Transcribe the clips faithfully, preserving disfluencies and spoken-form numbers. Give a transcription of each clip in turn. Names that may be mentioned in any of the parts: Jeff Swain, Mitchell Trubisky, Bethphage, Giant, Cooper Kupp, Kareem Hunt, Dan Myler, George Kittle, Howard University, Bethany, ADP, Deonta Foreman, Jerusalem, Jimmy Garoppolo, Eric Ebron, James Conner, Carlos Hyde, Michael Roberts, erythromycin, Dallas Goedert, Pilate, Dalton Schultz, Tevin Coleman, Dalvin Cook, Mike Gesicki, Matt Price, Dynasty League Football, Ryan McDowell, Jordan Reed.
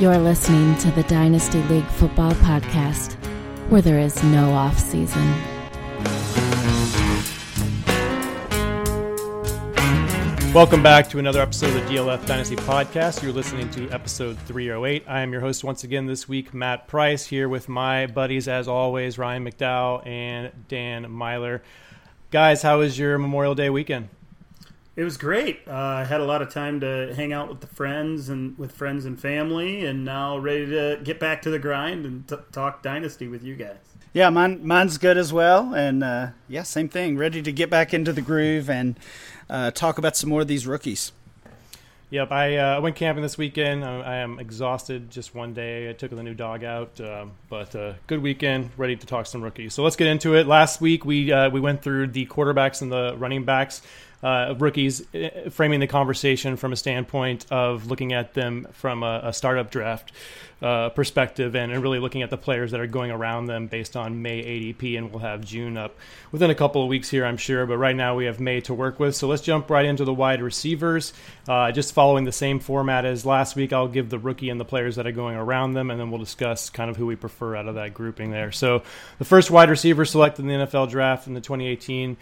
You're listening to the Dynasty League Football Podcast, where there is no off-season. Welcome back to another episode of the D L F Dynasty Podcast. You're listening to episode three oh eight. I am your host once again this week, Matt Price, here with my buddies, as always, Ryan McDowell and Dan Myler. Guys, how was your Memorial Day weekend? It was great. Uh, I had a lot of time to hang out with the friends and with friends and family, and now ready to get back to the grind and t- talk Dynasty with you guys. Yeah, mine, mine's good as well, and uh, yeah, same thing. Ready to get back into the groove and uh, talk about some more of these rookies. Yep, I uh, went camping this weekend. I, I am exhausted. Just one day, I took the new dog out, um, but uh, good weekend. Ready to talk some rookies. So let's get into it. Last week we uh, we went through the quarterbacks and the running backs. Uh, rookies, framing the conversation from a standpoint of looking at them from a, a startup draft uh, perspective and, and really looking at the players that are going around them based on May A D P, and we'll have June up within a couple of weeks here, I'm sure, but right now we have May to work with. So let's jump right into the wide receivers. Uh, just following the same format as last week, I'll give the rookie and the players that are going around them, and then we'll discuss kind of who we prefer out of that grouping there. So the first wide receiver selected in the N F L draft in the twenty eighteen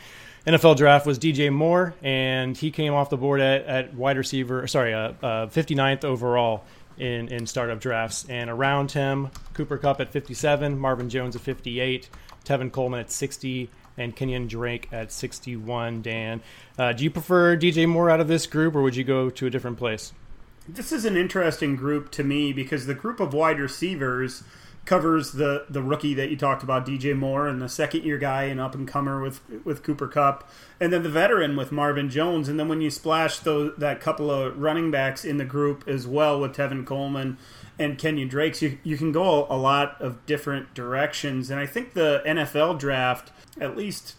N F L draft was D J Moore, and he came off the board at, at wide receiver, sorry, uh, uh, fifty-ninth overall in, in startup drafts. And around him, Cooper Kupp at fifty-seven, Marvin Jones at fifty-eight, Tevin Coleman at sixty, and Kenyan Drake at sixty-one. Dan, uh, do you prefer D J Moore out of this group, or would you go to a different place? This is an interesting group to me because the group of wide receivers covers the, the rookie that you talked about, D J Moore, and the second-year guy and up-and-comer with with Cooper Kupp, and then the veteran with Marvin Jones. And then when you splash those, that couple of running backs in the group as well with Tevin Coleman and Kenyan Drake, so you, you can go a lot of different directions. And I think the N F L draft at least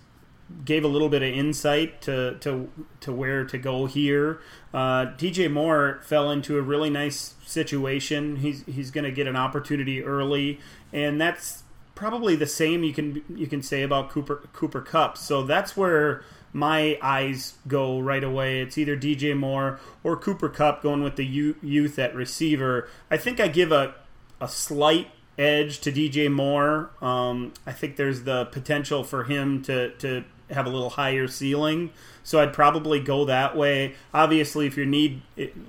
gave a little bit of insight to to, to where to go here. Uh, D J Moore fell into a really nice situation. He's he's going to get an opportunity early, and that's probably the same you can you can say about Cooper Cooper Kupp. So that's where my eyes go right away. It's either D J Moore or Cooper Kupp going with the youth at receiver. I think I give a a slight edge to D J Moore. Um, I think there's the potential for him to to. have a little higher ceiling, so I'd probably go that way. Obviously, if your need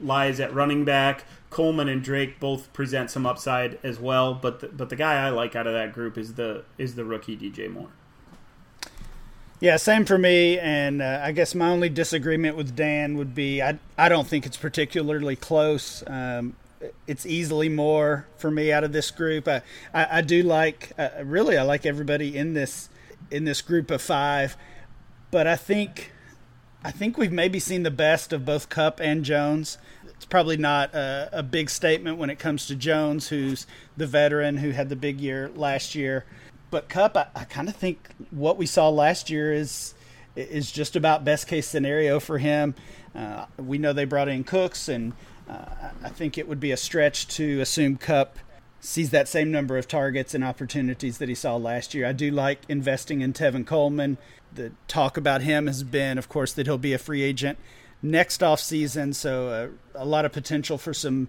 lies at running back, Coleman and Drake both present some upside as well, but the, but the guy I like out of that group is the is the rookie D J Moore. Yeah, same for me, and uh, I guess my only disagreement with Dan would be I, I don't think it's particularly close. Um, it's easily Moore for me out of this group. I, I, I do like, uh, really, I like everybody in this in this group of five, but I think I think we've maybe seen the best of both Kupp and Jones. It's probably not a, a big statement when it comes to Jones, who's the veteran who had the big year last year. But Kupp, I, I kind of think what we saw last year is is just about best case scenario for him. Uh, we know they brought in Cooks, and uh, I think it would be a stretch to assume Kupp sees that same number of targets and opportunities that he saw last year. I do like investing in Tevin Coleman. The talk about him has been, of course, that he'll be a free agent next offseason, so a, a lot of potential for some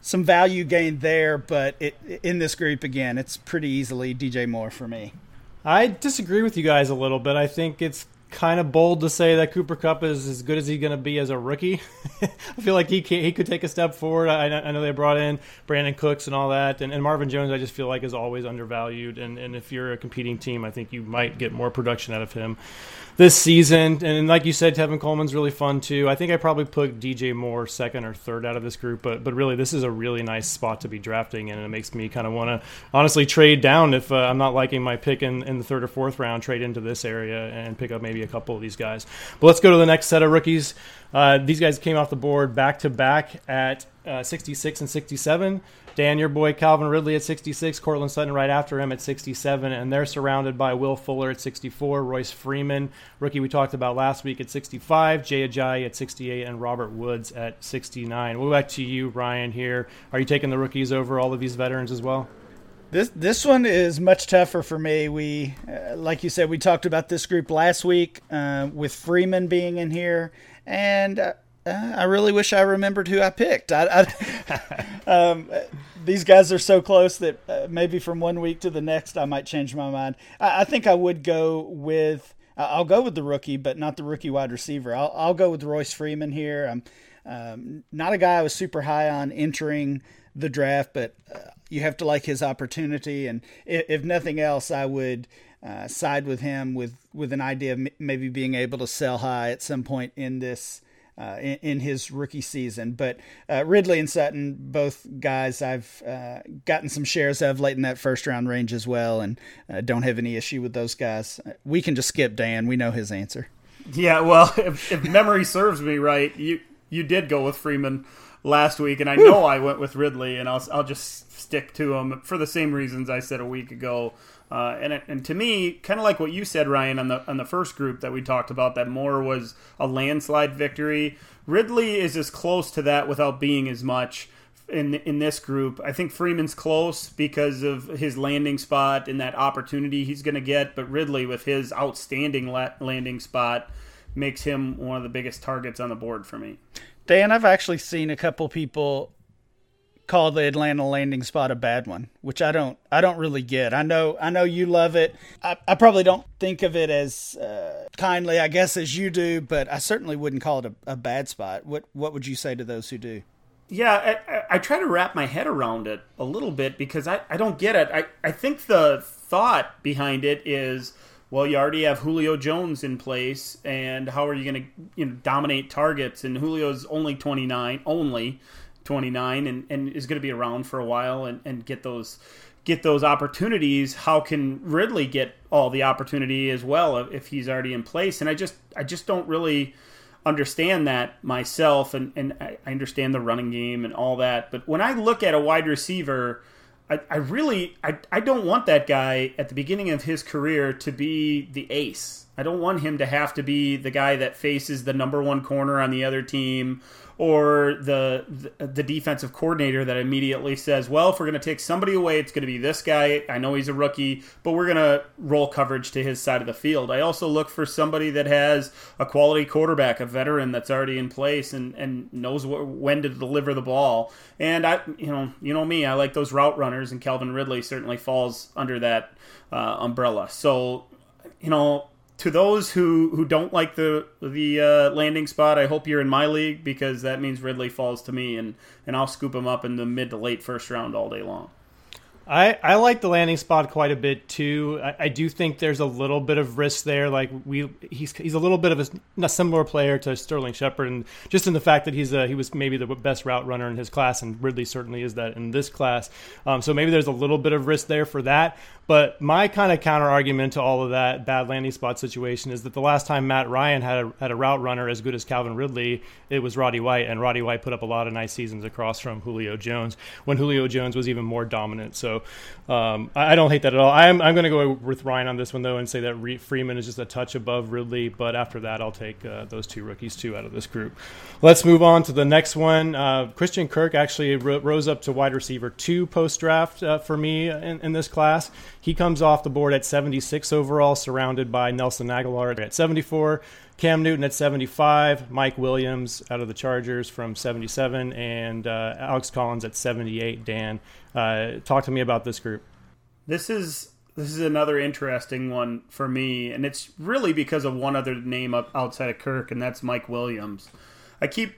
some value gained there. But it, in this group, again, it's pretty easily D J Moore for me. I disagree with you guys a little bit. I think it's kind of bold to say that Cooper Kupp is as good as he's going to be as a rookie. I feel like he can, he could take a step forward. I, I know they brought in Brandon Cooks and all that, and, and Marvin Jones I just feel like is always undervalued, and, and if you're a competing team, I think you might get more production out of him this season. And like you said, Tevin Coleman's really fun too. I think I probably put D J Moore second or third out of this group, but but really this is a really nice spot to be drafting in, and it makes me kind of want to honestly trade down if uh, I'm not liking my pick in, in the third or fourth round, trade into this area and pick up maybe a couple of these guys. But let's go to the next set of rookies. Uh, these guys came off the board back-to-back at uh, sixty-six and sixty-seven. Dan, your boy Calvin Ridley at sixty-six, Cortland Sutton right after him at sixty-seven, and they're surrounded by Will Fuller at sixty-four, Royce Freeman, rookie we talked about last week, at sixty-five, Jay Ajayi at sixty-eight, and Robert Woods at sixty-nine. We'll go back to you, Ryan, here. Are you taking the rookies over all of these veterans as well? This this one is much tougher for me. We, uh, like you said, we talked about this group last week uh, with Freeman being in here, and uh, I really wish I remembered who I picked. I, I, um, these guys are so close that uh, maybe from one week to the next I might change my mind. I, I think I would go with uh, I'll go with the rookie, but not the rookie wide receiver. I'll I'll go with Royce Freeman here. I'm um, not a guy I was super high on entering the draft, but uh, you have to like his opportunity. And if, if nothing else, I would uh, side with him with, with an idea of m- maybe being able to sell high at some point in this, uh, in, in his rookie season. But uh, Ridley and Sutton, both guys I've uh, gotten some shares of late in that first round range as well. And uh, don't have any issue with those guys. We can just skip Dan. We know his answer. Yeah. Well, if, if memory serves me right, you, you did go with Freeman last week, and I know Woo. I went with Ridley, and I'll I'll just stick to him for the same reasons I said a week ago. Uh, and it, and to me, kind of like what you said, Ryan, on the on the first group that we talked about, that Moore was a landslide victory. Ridley is as close to that without being as much in in this group. I think Freeman's close because of his landing spot and that opportunity he's going to get, but Ridley with his outstanding landing spot makes him one of the biggest targets on the board for me. Dan, I've actually seen a couple people call the Atlanta landing spot a bad one, which I don't, I don't really get. I know, I know you love it. I, I probably don't think of it as uh, kindly, I guess, as you do, but I certainly wouldn't call it a, a bad spot. What, what would you say to those who do? Yeah, I, I, I try to wrap my head around it a little bit because I, I don't get it. I, I think the thought behind it is, well, you already have Julio Jones in place, and how are you going to, you know, dominate targets? And Julio's only twenty-nine, only twenty-nine, and, and is going to be around for a while and, and get those get those opportunities. How can Ridley get all the opportunity as well if he's already in place? And I just I just don't really understand that myself, and, and I understand the running game and all that. But when I look at a wide receiver, I, I really, I, I don't want that guy at the beginning of his career to be the ace. I don't want him to have to be the guy that faces the number one corner on the other team or the the defensive coordinator that immediately says, well, if we're going to take somebody away, it's going to be this guy. I know he's a rookie, but we're going to roll coverage to his side of the field. I also look for somebody that has a quality quarterback, a veteran that's already in place and, and knows wh- when to deliver the ball. And I, you know, you know me, I like those route runners, and Calvin Ridley certainly falls under that uh, umbrella. So, you know, to those who, who don't like the the uh, landing spot, I hope you're in my league because that means Ridley falls to me, and, and I'll scoop him up in the mid to late first round all day long. I, I like the landing spot quite a bit too. I, I do think there's a little bit of risk there. Like we, he's he's a little bit of a, a similar player to Sterling Shepard, and just in the fact that he's a, he was maybe the best route runner in his class, and Ridley certainly is that in this class. Um, so maybe there's a little bit of risk there for that. But my kind of counter argument to all of that bad landing spot situation is that the last time Matt Ryan had a, had a route runner as good as Calvin Ridley, it was Roddy White, and Roddy White put up a lot of nice seasons across from Julio Jones when Julio Jones was even more dominant. So. Um, I don't hate that at all. I'm, I'm going to go with Ryan on this one, though, and say that Re- Freeman is just a touch above Ridley. But after that, I'll take uh, those two rookies, too, out of this group. Let's move on to the next one. Uh, Christian Kirk actually ro- rose up to wide receiver two post-draft uh, for me in, in this class. He comes off the board at seventy-six overall, surrounded by Nelson Aguilar at seventy-four, Cam Newton at seventy-five, Mike Williams out of the Chargers from seventy-seven, and uh, Alex Collins at seventy-eight. Dan, uh, talk to me about this group. This is This is another interesting one for me, and it's really because of one other name up outside of Kirk, and that's Mike Williams. I keep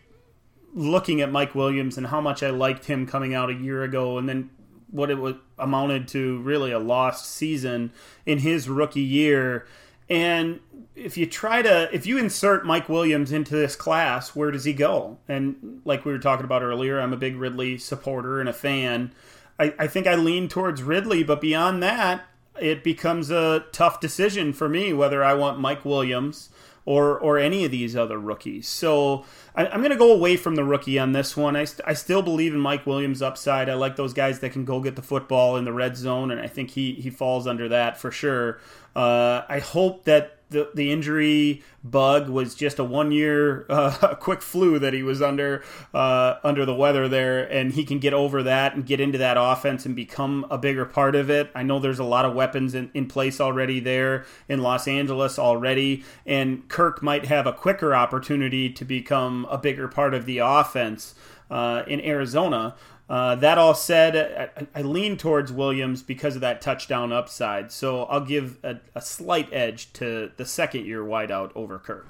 looking at Mike Williams and how much I liked him coming out a year ago, and then what it was amounted to really a lost season in his rookie year. And if you try to, if you insert Mike Williams into this class, where does he go? And like we were talking about earlier, I'm a big Ridley supporter and a fan. I, I think I lean towards Ridley, but beyond that, it becomes a tough decision for me whether I want Mike Williams or or any of these other rookies. So I, I'm going to go away from the rookie on this one. I, st- I still believe in Mike Williams' upside. I like those guys that can go get the football in the red zone, and I think he, he falls under that for sure. Uh, I hope that The, the injury bug was just a one-year uh, quick flu that he was under uh, under the weather there, and he can get over that and get into that offense and become a bigger part of it. I know there's a lot of weapons in, in place already there in Los Angeles already, and Kirk might have a quicker opportunity to become a bigger part of the offense uh, in Arizona. Uh, that all said, I, I lean towards Williams because of that touchdown upside. So I'll give a, a slight edge to the second-year wideout over Kirk.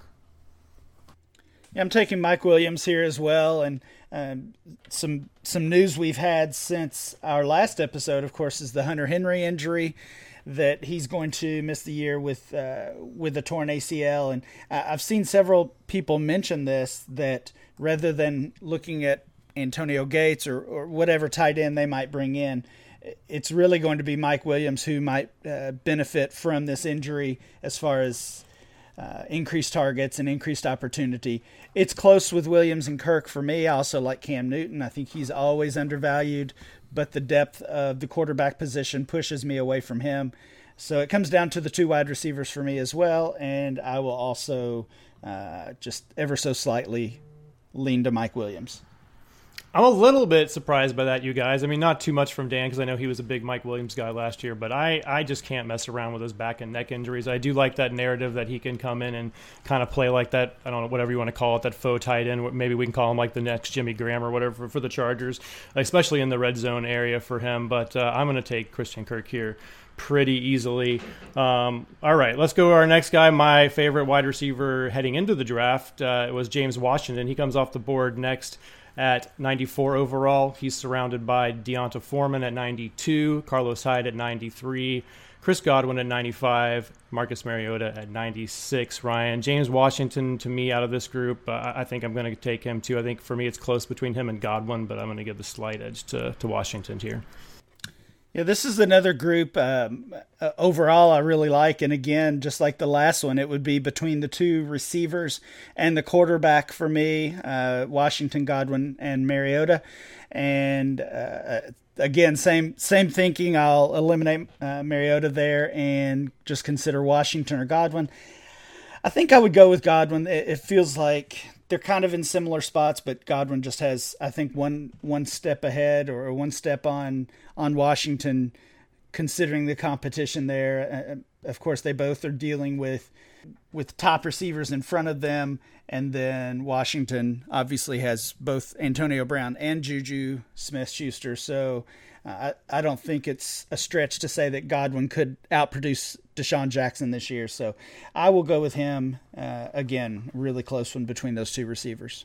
Yeah, I'm taking Mike Williams here as well. And um, some some news we've had since our last episode, of course, is the Hunter Henry injury, that he's going to miss the year with uh, with a torn A C L. And I've seen several people mention this, that rather than looking at Antonio Gates or, or whatever tight end they might bring in, it's really going to be Mike Williams who might uh, benefit from this injury as far as uh, increased targets and increased opportunity. It's close with Williams and Kirk for me. I also like Cam Newton. I think he's always undervalued, but the depth of the quarterback position pushes me away from him. So it comes down to the two wide receivers for me as well, and I will also uh, just ever so slightly lean to Mike Williams. I'm a little bit surprised by that, you guys. I mean, not too much from Dan, because I know he was a big Mike Williams guy last year, but I, I just can't mess around with those back and neck injuries. I do like that narrative that he can come in and kind of play like that, I don't know, whatever you want to call it, that faux tight end. Maybe we can call him like the next Jimmy Graham or whatever for the Chargers, especially in the red zone area for him. But uh, I'm going to take Christian Kirk here pretty easily. Um, all right, let's go to our next guy. My favorite wide receiver heading into the draft uh, was James Washington. He comes off the board next at ninety-four overall. He's surrounded by Deonta Foreman at ninety-two, Carlos Hyde at ninety-three, Chris Godwin at ninety-five, Marcus Mariota at ninety-six. Ryan, James Washington, to me, out of this group, uh, I think I'm going to take him too. I think for me it's close between him and Godwin, but I'm going to give the slight edge to, to Washington here. Yeah, this is another group um, uh, overall I really like. And again, just like the last one, it would be between the two receivers and the quarterback for me, uh, Washington, Godwin, and Mariota. And uh, again, same same thinking. I'll eliminate uh, Mariota there and just consider Washington or Godwin. I think I would go with Godwin. It, it feels like they're kind of in similar spots, but Godwin just has, I think, one one step ahead or one step on on Washington, considering the competition there. Uh, of course, they both are dealing with with top receivers in front of them, and then Washington obviously has both Antonio Brown and Juju Smith-Schuster. So uh, I, I don't think it's a stretch to say that Godwin could outproduce Deshaun Jackson this year. So I will go with him uh, again, really close one between those two receivers.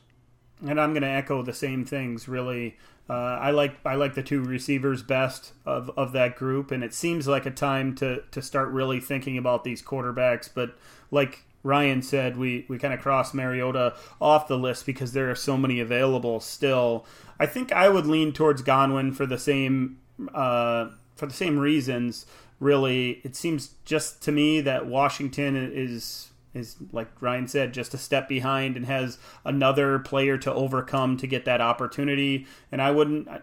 And I'm going to echo the same things, really. Uh, I like I like the two receivers best of, of that group, and it seems like a time to, to start really thinking about these quarterbacks. But like Ryan said, we, we kind of crossed Mariota off the list because there are so many available still. I think I would lean towards Godwin for the same uh, for the same reasons, really. It seems just to me that Washington is... is, like Ryan said, just a step behind and has another player to overcome to get that opportunity. And I wouldn't, I,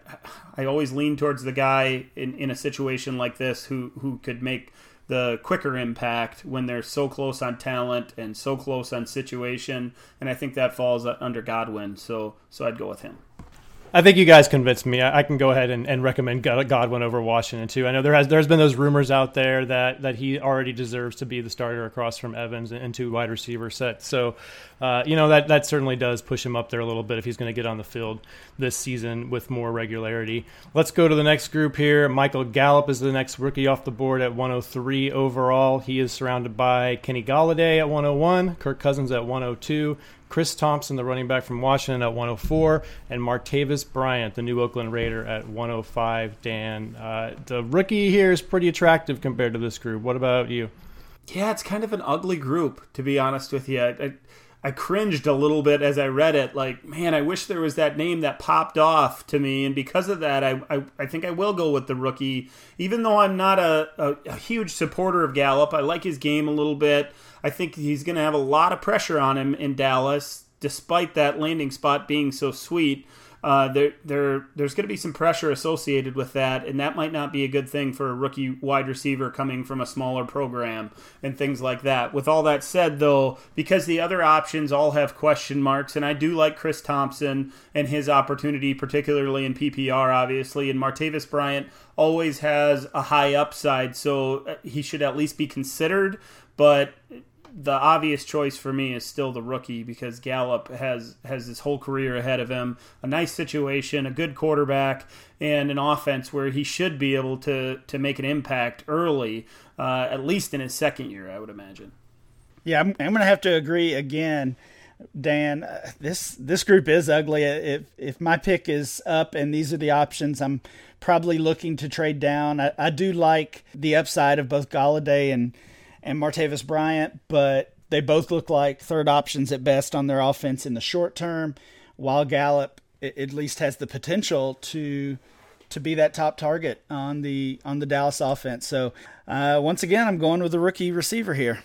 I always lean towards the guy in, in a situation like this who, who could make the quicker impact when they're so close on talent and so close on situation. And I think that falls under Godwin. So, so I'd go with him. I think you guys convinced me. I, I can go ahead and, and recommend Godwin over Washington too. I know there has there's been those rumors out there that that he already deserves to be the starter across from Evans and, and two wide receiver sets. So, uh, you know, that that certainly does push him up there a little bit if he's going to get on the field this season with more regularity. Let's go to the next group here. Michael Gallup is the next rookie off the board at one oh three overall. He is surrounded by Kenny Golladay at one oh one, Kirk Cousins at one oh two, Chris Thompson, the running back from Washington, at one oh four, and Martavis Bryant, the new Oakland Raider, at one oh five. Dan, uh, the rookie here is pretty attractive compared to this group. What about you? Yeah, it's kind of an ugly group, to be honest with you. I, I cringed a little bit as I read it. Like, man, I wish there was that name that popped off to me. And because of that, I, I, I think I will go with the rookie. Even though I'm not a, a, a huge supporter of Gallup, I like his game a little bit. I think he's going to have a lot of pressure on him in Dallas, despite that landing spot being so sweet. Uh, there, there, there's going to be some pressure associated with that, and that might not be a good thing for a rookie wide receiver coming from a smaller program and things like that. With all that said, though, because the other options all have question marks, and I do like Chris Thompson and his opportunity, particularly in P P R, obviously, and Martavis Bryant always has a high upside, so he should at least be considered, but the obvious choice for me is still the rookie because Gallup has, has his whole career ahead of him, a nice situation, a good quarterback, and an offense where he should be able to, to make an impact early, uh, at least in his second year, I would imagine. Yeah, I'm, I'm going to have to agree again, Dan. Uh, this this group is ugly. If, if my pick is up and these are the options, I'm probably looking to trade down. I, I do like the upside of both Golladay and and Martavis Bryant, but they both look like third options at best on their offense in the short term, while Gallup at least has the potential to to be that top target on the on the Dallas offense. So uh, once again, I'm going with the rookie receiver here.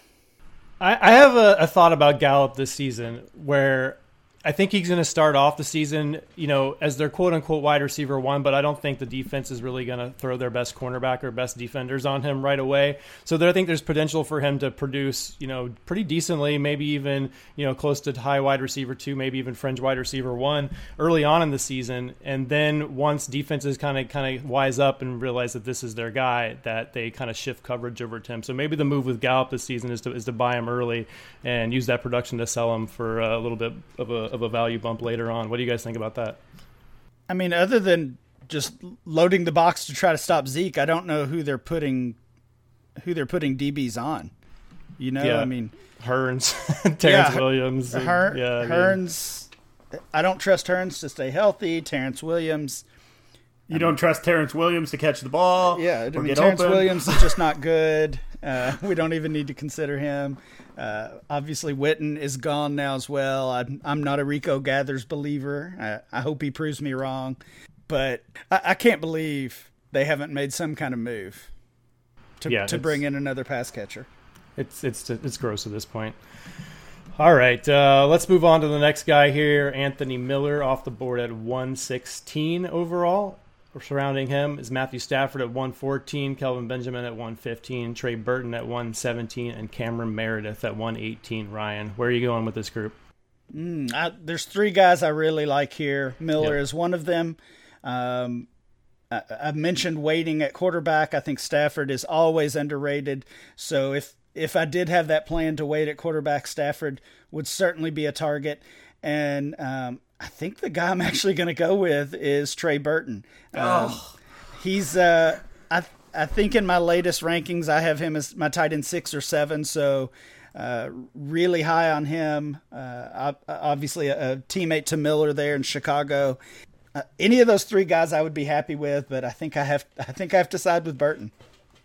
I, I have a, a thought about Gallup this season where I think he's going to start off the season, you know, as their quote-unquote wide receiver one, but I don't think the defense is really going to throw their best cornerback or best defenders on him right away. So there, I think there's potential for him to produce, you know, pretty decently, maybe even, you know, close to high wide receiver two, maybe even fringe wide receiver one early on in the season. And then once defenses kind of kind of wise up and realize that this is their guy, that they kind of shift coverage over to him. So maybe the move with Gallup this season is to is to buy him early and use that production to sell him for a little bit of a of a value bump later on. What do you guys think about that? I mean, other than just loading the box to try to stop Zeke, I don't know who they're putting who they're putting D Bs on. You know, yeah. I mean, Hearns, Terrence yeah, Williams, Her- and, yeah, Hearns. I, mean, I don't trust Hearns to stay healthy. Terrence Williams. You I don't mean, trust Terrence Williams to catch the ball. Yeah, I mean, Terrence open. Williams is just not good. Uh, we don't even need to consider him. Uh, obviously, Witten is gone now as well. I'm, I'm not a Rico Gathers believer. I, I hope he proves me wrong. But I, I can't believe they haven't made some kind of move to, yeah, to bring in another pass catcher. It's it's it's gross at this point. All right, uh, let's move on to the next guy here. Anthony Miller off the board at one sixteen overall. Surrounding him is Matthew Stafford at one fourteen, Kelvin Benjamin at one fifteen, Trey Burton at one seventeen, and Cameron Meredith at one eighteen. Ryan, where are you going with this group? Mm, I, there's three guys I really like here. Miller yep. is one of them. Um, I, I mentioned waiting at quarterback. I think Stafford is always underrated. So if, if I did have that plan to wait at quarterback, Stafford would certainly be a target. And um, I think the guy I'm actually going to go with is Trey Burton. Um, oh. He's, uh, I I think in my latest rankings, I have him as my tight end six or seven, so uh, really high on him. Uh, obviously a, a teammate to Miller there in Chicago. Uh, any of those three guys I would be happy with, but I think I have I think I have to side with Burton.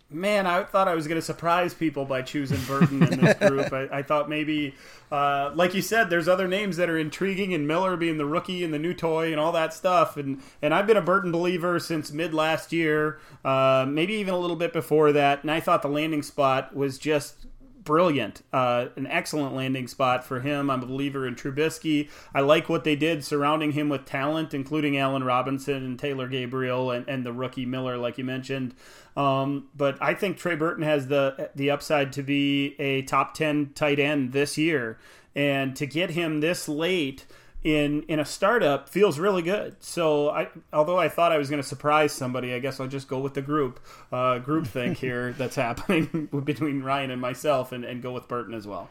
Man, I thought I was going to surprise people by choosing Burton in this group. I, I thought maybe, uh, like you said, there's other names that are intriguing, and Miller being the rookie and the new toy and all that stuff. And, and I've been a Burton believer since mid last year, uh, maybe even a little bit before that. And I thought the landing spot was just brilliant, uh, an excellent landing spot for him. I'm a believer in Trubisky. I like what they did surrounding him with talent, including Allen Robinson and Taylor Gabriel and, and the rookie Miller, like you mentioned. Um, but I think Trey Burton has the the upside to be a top ten tight end this year, and to get him this late in in a startup feels really good. So I, although I thought I was going to surprise somebody, I guess I'll just go with the group uh, group think here that's happening between Ryan and myself, and, and go with Burton as well.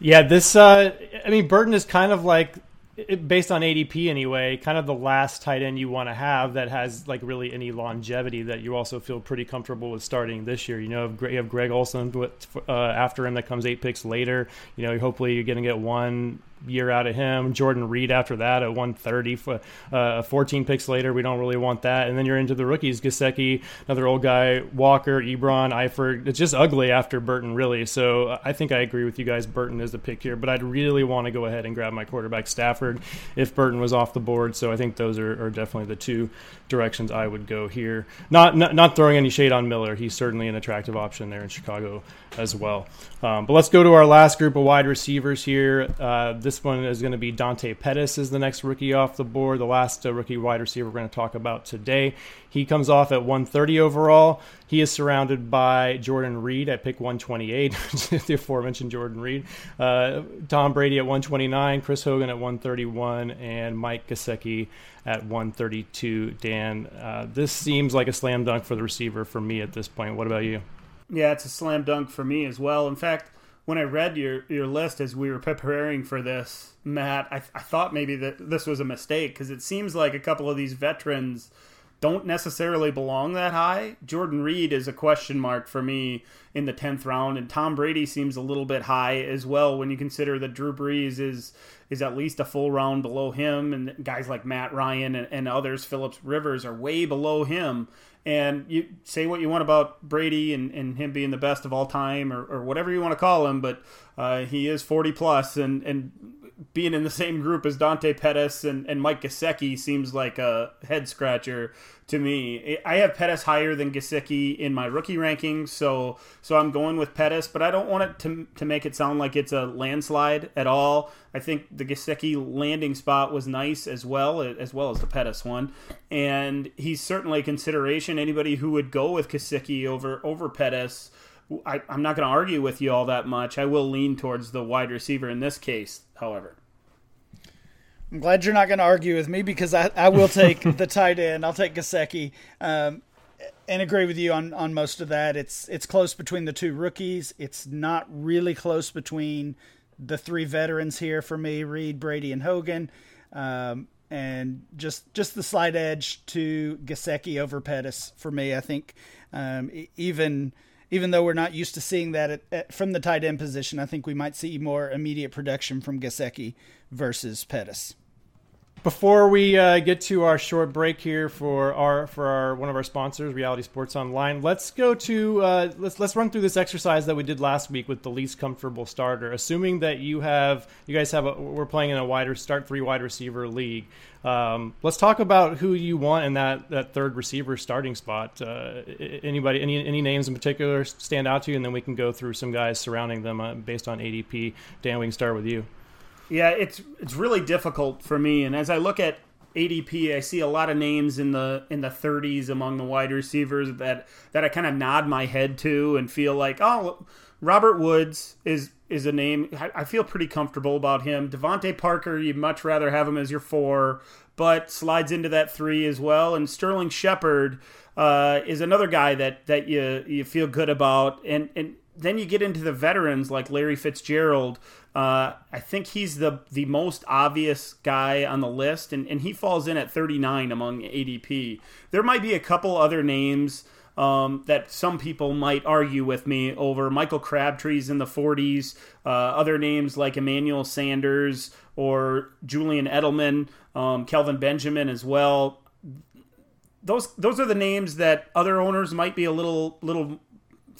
Yeah, this uh, I mean, Burton is kind of like, based on A D P anyway, kind of the last tight end you want to have that has like really any longevity that you also feel pretty comfortable with starting this year. You know, you have Greg Olsen uh, after him that comes eight picks later. You know, hopefully you're going to get one year out of him. Jordan Reed after that at one thirty, for uh, fourteen picks later. We don't really want that. And then you're into the rookies, Gesicki, another old guy, Walker, Ebron, Eifert. It's just ugly after Burton, really. So I think I agree with you guys. Burton is the pick here, but I'd really want to go ahead and grab my quarterback Stafford if Burton was off the board. So I think those are, are definitely the two directions I would go here. Not, not not throwing any shade on Miller. He's certainly an attractive option there in Chicago as well. Um, but let's go to our last group of wide receivers here. Uh, this This one is going to be Dante Pettis is the next rookie off the board, the last uh, rookie wide receiver we're going to talk about today. He comes off at one thirty overall. He is surrounded by Jordan Reed at pick one twenty-eight, the aforementioned Jordan Reed, uh, Tom Brady at one twenty-nine, Chris Hogan at one thirty-one, and Mike Gesicki at one thirty-two. Dan, uh, this seems like a slam dunk for the receiver for me at this point. What about you? Yeah, it's a slam dunk for me as well. In fact, when I read your, your list as we were preparing for this, Matt, I, I thought maybe that this was a mistake, because it seems like a couple of these veterans don't necessarily belong that high. Jordan Reed is a question mark for me in the tenth round, and Tom Brady seems a little bit high as well when you consider that Drew Brees is is at least a full round below him, and guys like Matt Ryan and, and others, Phillips Rivers, are way below him. And you say what you want about Brady and, and him being the best of all time, or, or whatever you want to call him, but uh, he is forty plus, and, and being in the same group as Dante Pettis and, and Mike Gesicki seems like a head scratcher to me. I have Pettis higher than Gesicki in my rookie rankings, so so I'm going with Pettis, but I don't want it to, to make it sound like it's a landslide at all. I think the Gesicki landing spot was nice as well, as well as the Pettis one, and he's certainly a consideration. Anybody who would go with Gesicki over, over Pettis, I, I'm not going to argue with you all that much. I will lean towards the wide receiver in this case, however. I'm glad you're not going to argue with me, because I, I will take the tight end. I'll take Gesicki, um, and agree with you on, on most of that. It's it's close between the two rookies. It's not really close between the three veterans here for me, Reed, Brady, and Hogan, um, and just just the slight edge to Gesicki over Pettis for me. I think um, even even though we're not used to seeing that at, at, from the tight end position, I think we might see more immediate production from Gesicki versus Pettis. Before we uh, get to our short break here for our for our one of our sponsors, Reality Sports Online, let's go to uh, let's let's run through this exercise that we did last week with the least comfortable starter. Assuming that you have you guys have a, we're playing in a wider start three wide receiver league. Um, let's talk about who you want in that, that third receiver starting spot. Uh, anybody any any names in particular stand out to you, and then we can go through some guys surrounding them uh, based on A D P. Dan, we can start with you. Yeah, it's it's really difficult for me, and as I look at A D P, I see a lot of names in the in the thirties among the wide receivers that, that I kind of nod my head to and feel like, oh, Robert Woods is is a name. I feel pretty comfortable about him. Devontae Parker, you'd much rather have him as your four, but slides into that three as well. And Sterling Shepard uh, is another guy that, that you you feel good about, and and. Then you get into the veterans like Larry Fitzgerald. Uh, I think he's the the most obvious guy on the list, and, and he falls in at thirty-nine among A D P. There might be a couple other names um, that some people might argue with me over. Michael Crabtree's in the forties. Uh, other names like Emmanuel Sanders or Julian Edelman, um, Kelvin Benjamin as well. Those those are the names that other owners might be a little little.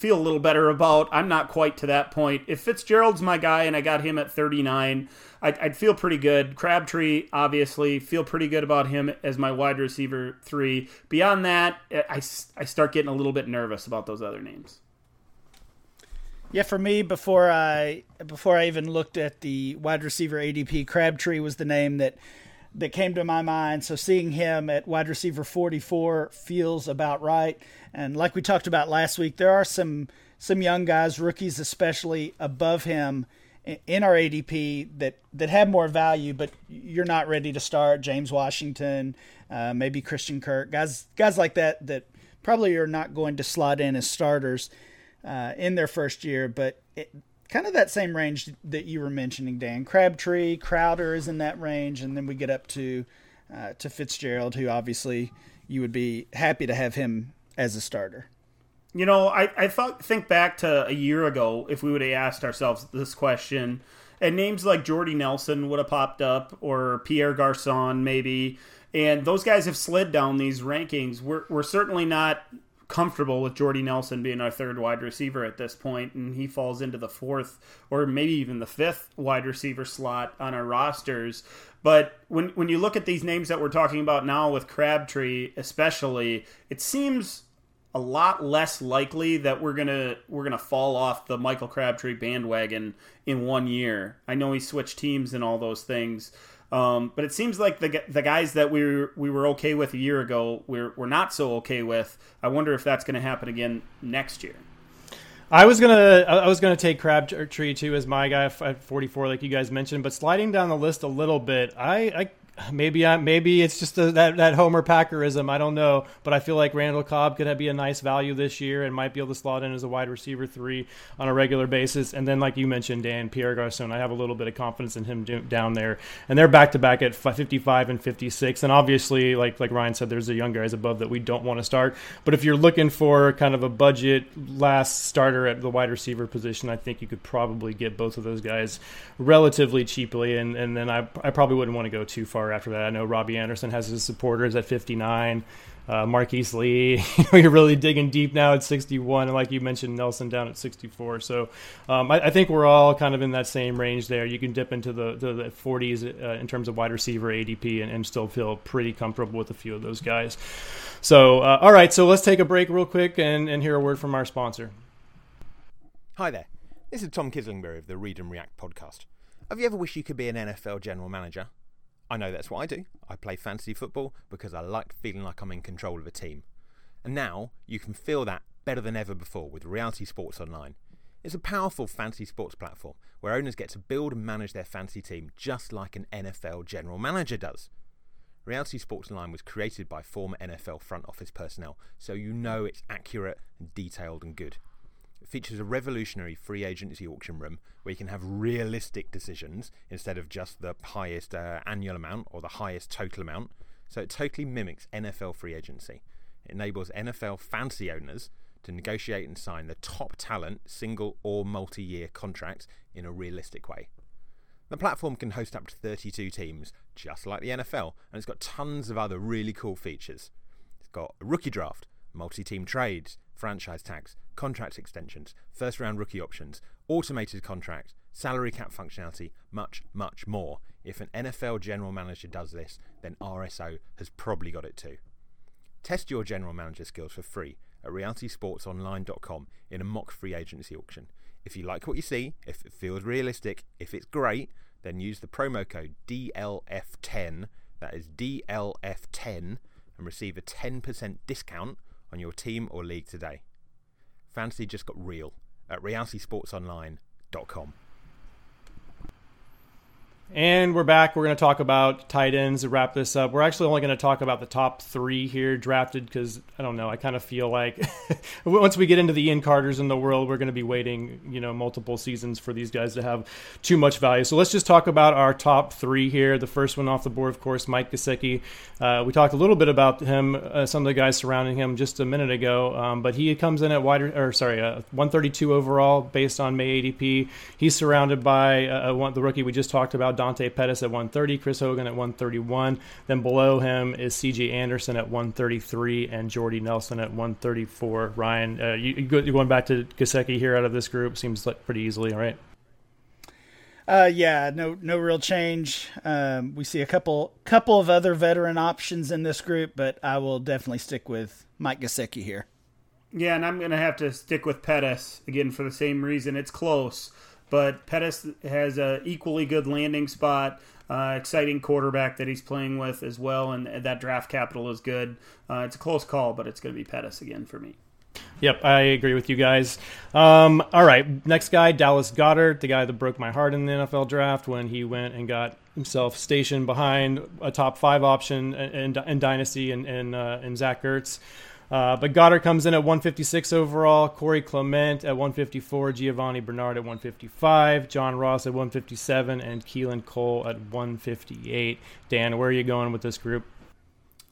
feel a little better about. I'm not quite to that point. If Fitzgerald's my guy and I got him at thirty-nine, I'd, I'd feel pretty good. Crabtree, obviously, feel pretty good about him as my wide receiver three. Beyond that, I, I start getting a little bit nervous about those other names. Yeah, for me, before I before I even looked at the wide receiver A D P, Crabtree was the name that that came to my mind. So seeing him at wide receiver forty-four feels about right. And like we talked about last week, there are some, some young guys, rookies especially, above him in our A D P that, that have more value, but you're not ready to start. James Washington, uh, maybe Christian Kirk, guys guys like that that probably are not going to slot in as starters uh, in their first year, but it, kind of that same range that you were mentioning, Dan. Crabtree, Crowder is in that range, and then we get up to uh, to Fitzgerald, who obviously you would be happy to have him as a starter. You know, I, I thought think back to a year ago, if we would have asked ourselves this question, and names like Jordy Nelson would have popped up, or Pierre Garçon maybe, and those guys have slid down these rankings. We're we're certainly not comfortable with Jordy Nelson being our third wide receiver at this point, and he falls into the fourth or maybe even the fifth wide receiver slot on our rosters. But when when you look at these names that we're talking about now with Crabtree especially, it seems a lot less likely that we're gonna we're gonna fall off the Michael Crabtree bandwagon in one year. I know he switched teams and all those things, um, but it seems like the the guys that we were, we were okay with a year ago, we're we're not so okay with. I wonder if that's going to happen again next year. I was gonna I was gonna take Crabtree too as my guy at forty-four, like you guys mentioned. But sliding down the list a little bit, I. I Maybe I maybe it's just a, that that Homer Packerism. I don't know, but I feel like Randall Cobb could be a nice value this year and might be able to slot in as a wide receiver three on a regular basis. And then, like you mentioned, Dan, Pierre Garçon, I have a little bit of confidence in him do, down there. And they're back to back at fifty-five and fifty-six. And obviously, like like Ryan said, there's the young guys above that we don't want to start. But if you're looking for kind of a budget last starter at the wide receiver position, I think you could probably get both of those guys relatively cheaply. And and then I I probably wouldn't want to go too far after that. I know Robbie Anderson has his supporters at fifty-nine, uh, Marquise Lee, you're really digging deep now at sixty-one, and like you mentioned, Nelson down at sixty-four. So um, I, I think we're all kind of in that same range there. You can dip into the, the, the forties uh, in terms of wide receiver A D P and, and still feel pretty comfortable with a few of those guys. So uh, all right, so let's take a break real quick and, and hear a word from our sponsor. Hi there, this is Tom Kislingberry of the Read and React podcast. Have you ever wished you could be an N F L general manager? I know that's what I do. I play fantasy football because I like feeling like I'm in control of a team. And now you can feel that better than ever before with Reality Sports Online. It's a powerful fantasy sports platform where owners get to build and manage their fantasy team just like an N F L general manager does. Reality Sports Online was created by former N F L front office personnel, so you know it's accurate and detailed and good. It features a revolutionary free agency auction room where you can have realistic decisions instead of just the highest uh, annual amount or the highest total amount. So it totally mimics N F L free agency. It enables N F L fantasy owners to negotiate and sign the top talent, single or multi-year contracts in a realistic way. The platform can host up to thirty-two teams, just like the N F L, and it's got tons of other really cool features. It's got a rookie draft, multi-team trades, franchise tags, contract extensions, first-round rookie options, automated contracts, salary cap functionality, much, much more. If an N F L general manager does this, then R S O has probably got it too. Test your general manager skills for free at reality sports online dot com in a mock free agency auction. If you like what you see, if it feels realistic, if it's great, then use the promo code D L F ten, that is D L F ten, and receive a ten percent discount on your team or league today. Fantasy just got real at reality sports online dot com. And we're back. We're going to talk about tight ends to wrap this up. We're actually only going to talk about the top three here drafted because, I don't know, I kind of feel like once we get into the Ian Carters in the world, we're going to be waiting, you know, multiple seasons for these guys to have too much value. So let's just talk about our top three here. The first one off the board, of course, Mike Gesicki. Uh, we talked a little bit about him, uh, some of the guys surrounding him just a minute ago, um, but he comes in at wide, or sorry, uh, one thirty-two overall based on May A D P. He's surrounded by uh, one, the rookie we just talked about, Dante Pettis at one thirty, Chris Hogan at one thirty-one. Then below him is C J Anderson at one thirty-three and Jordy Nelson at one thirty-four. Ryan, uh, you, you're going back to Gesicki here out of this group. Seems like pretty easily, all right? Uh, yeah, no no real change. Um, we see a couple couple of other veteran options in this group, but I will definitely stick with Mike Gesicki here. Yeah, and I'm going to have to stick with Pettis again for the same reason. It's close. But Pettis has an equally good landing spot, uh, exciting quarterback that he's playing with as well, and that draft capital is good. Uh, it's a close call, but it's going to be Pettis again for me. Yep, I agree with you guys. Um, all right, next guy, Dallas Goedert, the guy that broke my heart in the N F L draft when he went and got himself stationed behind a top five option in, in, in Dynasty and in, in, uh, in Zach Ertz. Uh, but Goddard comes in at one fifty-six overall, Corey Clement at one fifty-four, Giovanni Bernard at one fifty-five, John Ross at one fifty-seven, and Keelan Cole at one fifty-eight. Dan, where are you going with this group?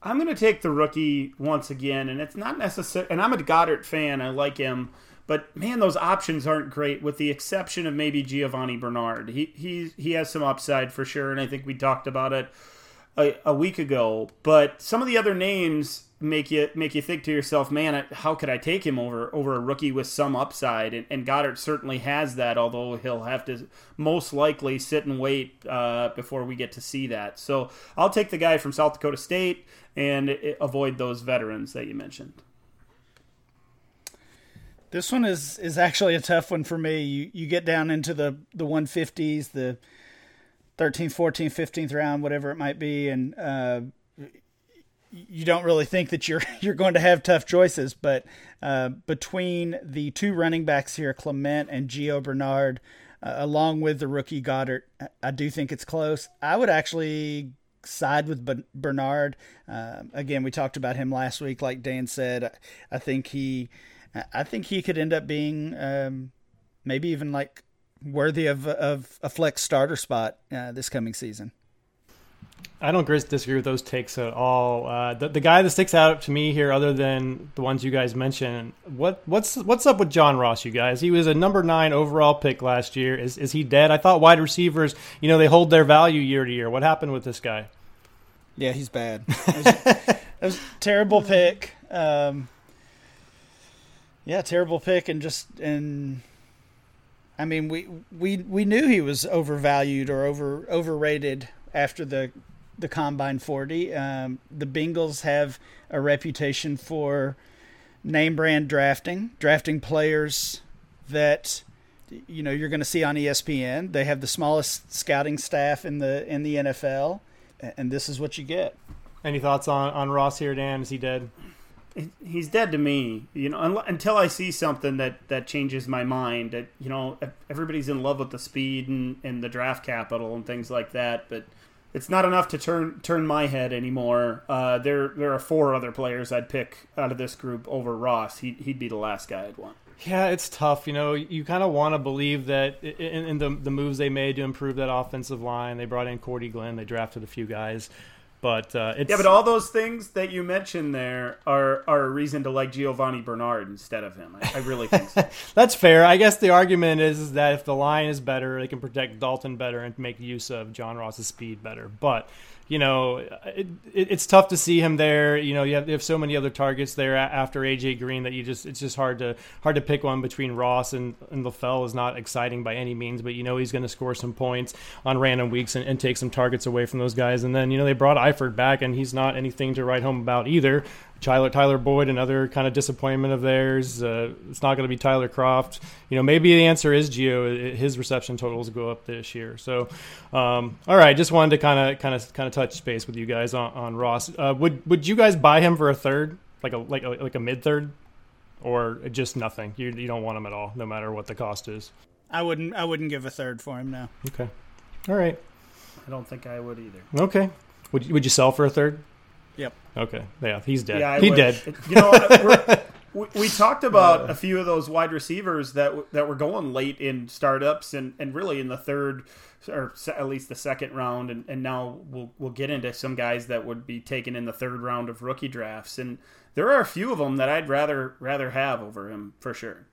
I'm going to take the rookie once again, and it's not necessary. And I'm a Goddard fan. I like him. But, man, those options aren't great, with the exception of maybe Giovanni Bernard. He he he has some upside for sure, and I think we talked about it a, a week ago. But some of the other names make you make you think to yourself, man, how could I take him over over a rookie with some upside? And, and Goddard certainly has that, although he'll have to most likely sit and wait uh, before we get to see that. So I'll take the guy from South Dakota State and avoid those veterans that you mentioned. This one is, is actually a tough one for me. You you get down into the, the one fifties, the thirteenth, fourteenth, fifteenth round, whatever it might be, and uh, you don't really think that you're you're going to have tough choices. But uh, between the two running backs here, Clement and Gio Bernard, uh, along with the rookie Goddard, I do think it's close. I would actually side with Bernard. Uh, again, we talked about him last week. Like Dan said, I think he... I think he could end up being um, maybe even like worthy of, of a flex starter spot uh, this coming season. I don't disagree with those takes at all. Uh, the, the guy that sticks out to me here, other than the ones you guys mentioned, what what's what's up with John Ross, you guys? He was a number nine overall pick last year. Is is he dead? I thought wide receivers, you know, they hold their value year to year. What happened with this guy? Yeah, he's bad. It was, it was a terrible pick. Um, Yeah, terrible pick, and just and I mean we we we knew he was overvalued or over overrated after the the Combine forty. Um, the Bengals have a reputation for name brand drafting, drafting players that you know you're going to see on E S P N. They have the smallest scouting staff in the in the N F L, and this is what you get. Any thoughts on on Ross here, Dan? Is he dead? He's dead to me, you know, until I see something that, that changes my mind. That, you know, everybody's in love with the speed and, and the draft capital and things like that, but it's not enough to turn turn my head anymore. Uh, there there are four other players I'd pick out of this group over Ross. He, he'd be the last guy I'd want. Yeah, it's tough. You know, you kind of want to believe that in, in the, the moves they made to improve that offensive line. They brought in Cordy Glenn. They drafted a few guys. But uh, it's... Yeah, but all those things that you mentioned there are, are a reason to like Giovanni Bernard instead of him. I, I really think so. That's fair. I guess the argument is, is that if the line is better, they can protect Dalton better and make use of John Ross's speed better. But, you know, it, it, it's tough to see him there. You know, you have, you have so many other targets there after A J. Green that you just it's just hard to hard to pick one between. Ross and, and LaFell is not exciting by any means, but you know he's going to score some points on random weeks and, and take some targets away from those guys. And then, you know, they brought Eifert back, and he's not anything to write home about either. Tyler, Tyler Boyd, another kind of disappointment of theirs. Uh, it's not going to be Tyler Croft. You know, maybe the answer is Gio. His reception totals go up this year. So, um, all right, just wanted to kind of, kind of, kind of touch base with you guys on, on Ross. Uh, would would you guys buy him for a third, like a like a, like a mid third, or just nothing? You you don't want him at all, no matter what the cost is. I wouldn't. I wouldn't give a third for him now. Okay. All right. I don't think I would either. Okay. Would you, would you sell for a third? Yep. Okay. Yeah, he's dead. Yeah, he's dead. You know, we're, we, we talked about a few of those wide receivers that that were going late in startups and, and really in the third or at least the second round, and, and now we'll we'll get into some guys that would be taken in the third round of rookie drafts, and there are a few of them that I'd rather rather have over him for sure.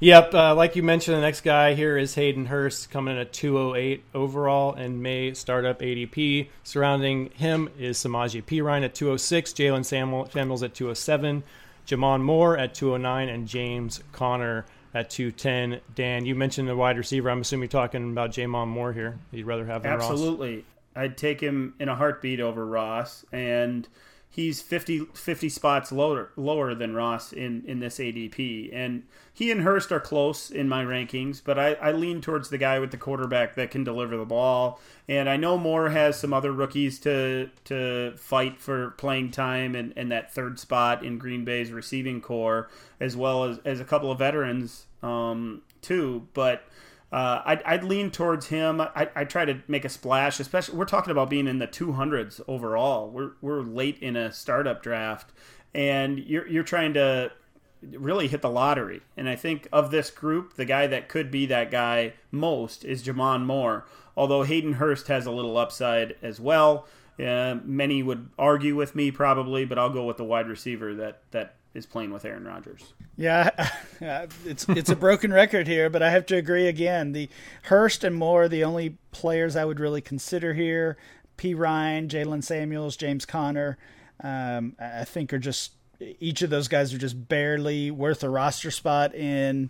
Yep, uh, like you mentioned, the next guy here is Hayden Hurst, coming in at two oh eight overall in May startup A D P. Surrounding him is Samaje Perine at two oh six, Jalen Samuel, Samuels at two oh seven, J'Mon Moore at two oh nine, and James Conner at two ten. Dan, you mentioned the wide receiver. I'm assuming you're talking about J'Mon Moore here. You'd rather have him. Absolutely. Ross. I'd take him in a heartbeat over Ross, and he's fifty, fifty spots lower lower than Ross in, in this A D P. And he and Hurst are close in my rankings, but I, I lean towards the guy with the quarterback that can deliver the ball. And I know Moore has some other rookies to to fight for playing time and, and that third spot in Green Bay's receiving core, as well as, as a couple of veterans um, too. But Uh, I'd, I'd lean towards him. I, I try to make a splash, especially we're talking about being in the two hundreds overall. We're we're late in a startup draft, and you're you're trying to really hit the lottery. And I think of this group, the guy that could be that guy most is J'Mon Moore. Although Hayden Hurst has a little upside as well. Uh, many would argue with me probably, but I'll go with the wide receiver that that. is playing with Aaron Rodgers. Yeah, it's it's a broken record here, but I have to agree again. The Hurst and Moore are the only players I would really consider here. P. Ryan, Jalen Samuels, James Conner, um, I think are just each of those guys are just barely worth a roster spot in,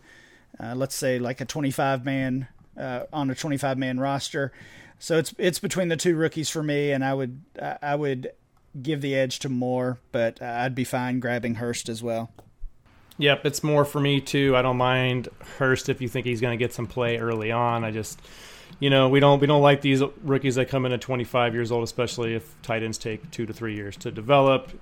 uh, let's say, like a twenty-five man uh, on a twenty-five man roster. So it's it's between the two rookies for me, and I would I would. give the edge to Moore, but uh, I'd be fine grabbing Hurst as well. Yep, it's Moore for me too. I don't mind Hurst if you think he's going to get some play early on. I just, you know, we don't we don't like these rookies that come in at twenty-five years old, especially if tight ends take two to three years to develop.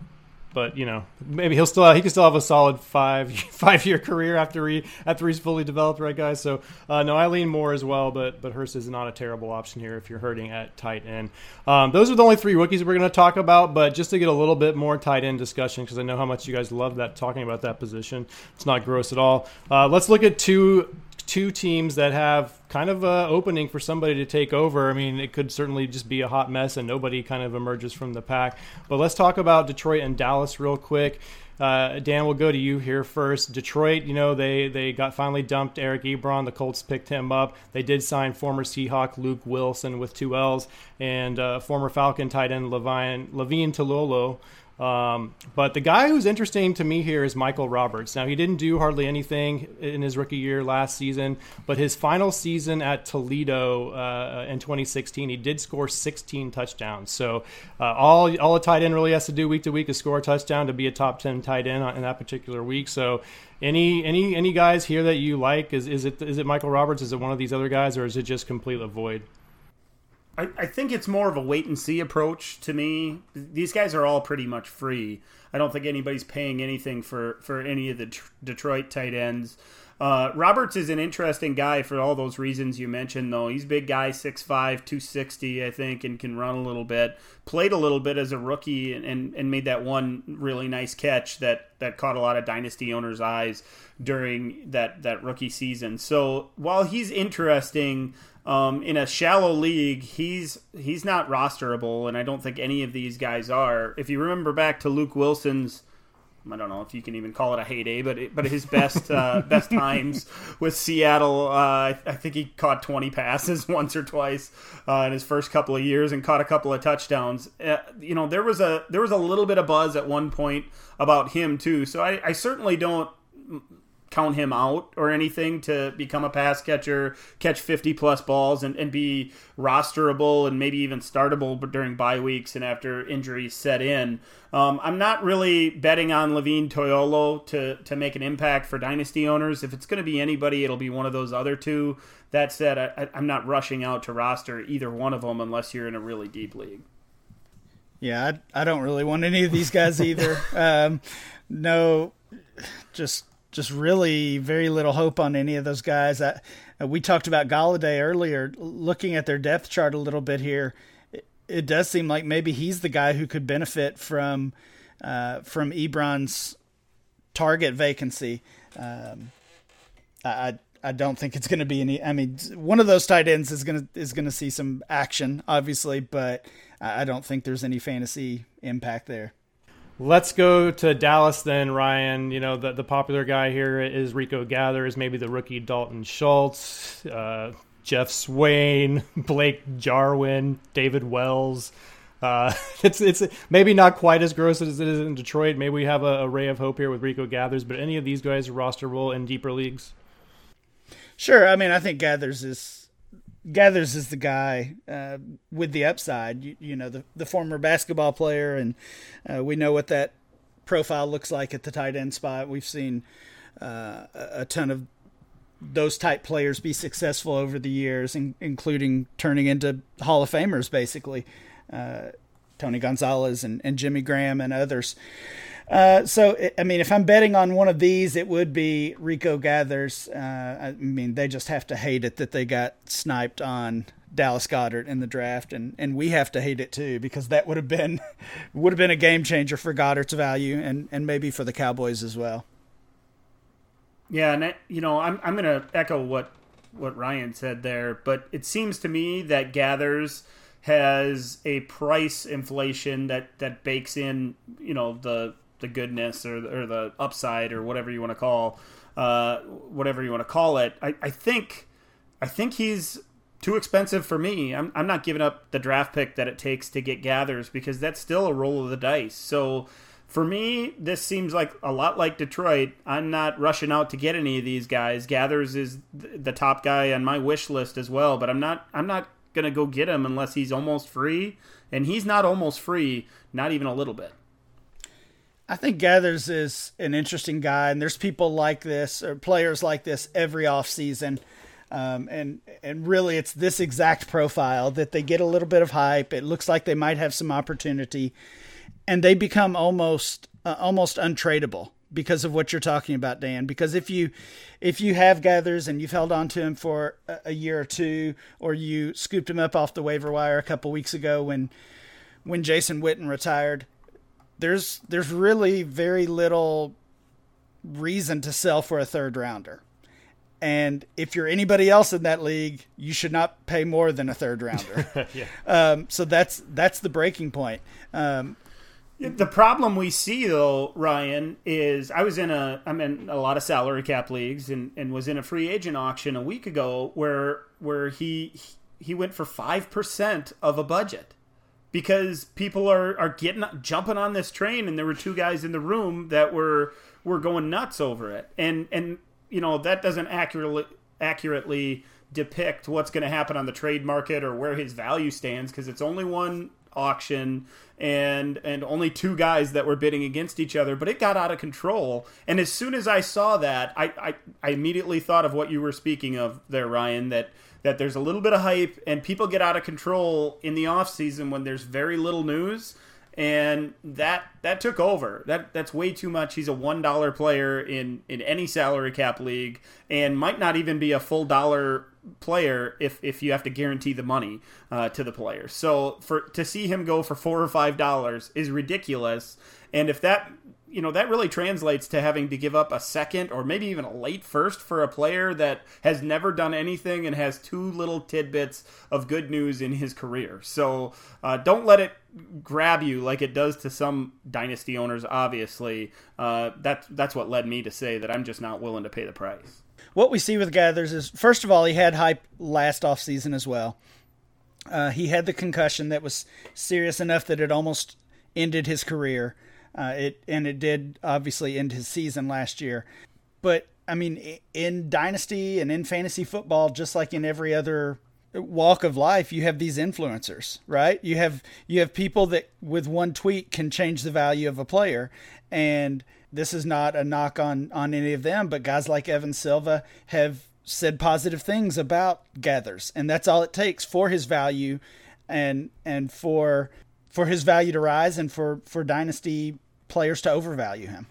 But you know, maybe he'll still he can still have a solid five five year career after he after he's fully developed, right, guys? So uh, no, I lean Moore as well, but but Hurst is not a terrible option here if you're hurting at tight end. Um, those are the only three rookies we're going to talk about, but just to get a little bit more tight end discussion because I know how much you guys love that talking about that position. It's not gross at all. Uh, let's look at two. two teams that have kind of an opening for somebody to take over. I mean, it could certainly just be a hot mess and nobody kind of emerges from the pack. But let's talk about Detroit and Dallas real quick. Uh, Dan, we'll go to you here first. Detroit, you know, they they got finally dumped Eric Ebron. The Colts picked him up. They did sign former Seahawk Luke Wilson with two L's and uh, former Falcon tight end Levine, Levine Tololo. Um, but the guy who's interesting to me here is Michael Roberts. Now, he didn't do hardly anything in his rookie year last season, but his final season at Toledo uh, in twenty sixteen, he did score sixteen touchdowns. So uh, all all a tight end really has to do week to week is score a touchdown to be a top ten tight end in that particular week. So any any any guys here that you like? Is is it is it Michael Roberts? Is it one of these other guys, or is it just completely void? I, I think it's more of a wait-and-see approach to me. These guys are all pretty much free. I don't think anybody's paying anything for, for any of the tr- Detroit tight ends. Uh, Roberts is an interesting guy for all those reasons you mentioned, though. He's a big guy, six five, two sixty, I think, and can run a little bit. Played a little bit as a rookie and, and, and made that one really nice catch that, that caught a lot of dynasty owners' eyes during that, that rookie season. So while he's interesting... Um, in a shallow league, he's he's not rosterable, and I don't think any of these guys are. If you remember back to Luke Wilson's, I don't know if you can even call it a heyday, but it, but his best uh, best times with Seattle, uh, I think he caught twenty passes once or twice uh, in his first couple of years and caught a couple of touchdowns. Uh, you know, there was a there was a little bit of buzz at one point about him too. So I, I certainly don't count him out or anything to become a pass catcher, catch fifty plus balls and, and be rosterable and maybe even startable but during bye weeks and after injuries set in. Um, I'm not really betting on Levine Toilolo to, to make an impact for dynasty owners. If it's going to be anybody, it'll be one of those other two. That said, I, I'm not rushing out to roster either one of them unless you're in a really deep league. Yeah, I, I don't really want any of these guys either. um, no, just... Just really very little hope on any of those guys. I, we talked about Golladay earlier. Looking at their depth chart a little bit here, it, it does seem like maybe he's the guy who could benefit from uh, from Ebron's target vacancy. Um, I I don't think it's going to be any. I mean, one of those tight ends is gonna is gonna see some action, obviously, but I don't think there's any fantasy impact there. Let's go to Dallas then, Ryan. You know, the, the popular guy here is Rico Gathers, maybe the rookie Dalton Schultz, uh, Jeff Swain, Blake Jarwin, David Wells. Uh, it's it's maybe not quite as gross as it is in Detroit. Maybe we have a, a ray of hope here with Rico Gathers, but any of these guys rosterable in deeper leagues? Sure. I mean, I think Gathers is Gathers is the guy uh, with the upside, you, you know, the, the former basketball player. And uh, we know what that profile looks like at the tight end spot. We've seen uh, a ton of those type players be successful over the years, in, including turning into Hall of Famers, basically. Uh, Tony Gonzalez and, and Jimmy Graham and others. Uh, so, I mean, if I'm betting on one of these, it would be Rico Gathers. Uh, I mean, they just have to hate it that they got sniped on Dallas Goedert in the draft, and, and we have to hate it too, because that would have been would have been a game changer for Goddard's value, and, and maybe for the Cowboys as well. Yeah, and I, you know, I'm I'm going to echo what what Ryan said there, but it seems to me that Gathers has a price inflation that, that bakes in, you know, the the goodness or or the upside or whatever you want to call uh whatever you want to call it. I, I think I think he's too expensive for me. I'm I'm not giving up the draft pick that it takes to get Gathers, because that's still a roll of the dice. So for me, this seems like a lot like Detroit. I'm not rushing out to get any of these guys. Gathers is the top guy on my wish list as well, but I'm not I'm not gonna go get him unless he's almost free, and he's not almost free, not even a little bit. I think Gathers is an interesting guy, and there's people like this or players like this every offseason. Um, and, and really it's this exact profile that they get a little bit of hype. It looks like they might have some opportunity, and they become almost, uh, almost untradeable because of what you're talking about, Dan. Because if you, if you have Gathers and you've held on to him for a, a year or two, or you scooped him up off the waiver wire a couple weeks ago when, when Jason Witten retired, There's there's really very little reason to sell for a third rounder. And if you're anybody else in that league, you should not pay more than a third rounder. yeah. um, so that's that's the breaking point. Um, the problem we see, though, Ryan, is I was in a I'm in a lot of salary cap leagues and, and was in a free agent auction a week ago where where he he went for five percent of a budget, because people are, are getting jumping on this train, and there were two guys in the room that were were going nuts over it. And and you know, that doesn't accurately accurately depict what's going to happen on the trade market or where his value stands, because it's only one auction and and only two guys that were bidding against each other, but it got out of control. And as soon as I saw that, I I, I immediately thought of what you were speaking of there, Ryan, that that there's a little bit of hype and people get out of control in the off season when there's very little news. And that, that took over. That that's way too much. He's a one dollar player in, in any salary cap league, and might not even be a full dollar player if, if you have to guarantee the money uh, to the player. So for, to see him go for four or five dollars is ridiculous. And if that, you know, that really translates to having to give up a second or maybe even a late first for a player that has never done anything and has two little tidbits of good news in his career. So uh, don't let it grab you like it does to some dynasty owners, obviously. Uh, that's, that's what led me to say that I'm just not willing to pay the price. What we see with Gathers is, first of all, he had hype last offseason as well. Uh, he had the concussion that was serious enough that it almost ended his career. Uh, it and it did obviously end his season last year. But, I mean, in Dynasty and in fantasy football, just like in every other walk of life, you have these influencers, right? You have you have people that with one tweet can change the value of a player. And this is not a knock on, on any of them, but guys like Evan Silva have said positive things about Gathers. And that's all it takes for his value and and for... for his value to rise and for, for dynasty players to overvalue him.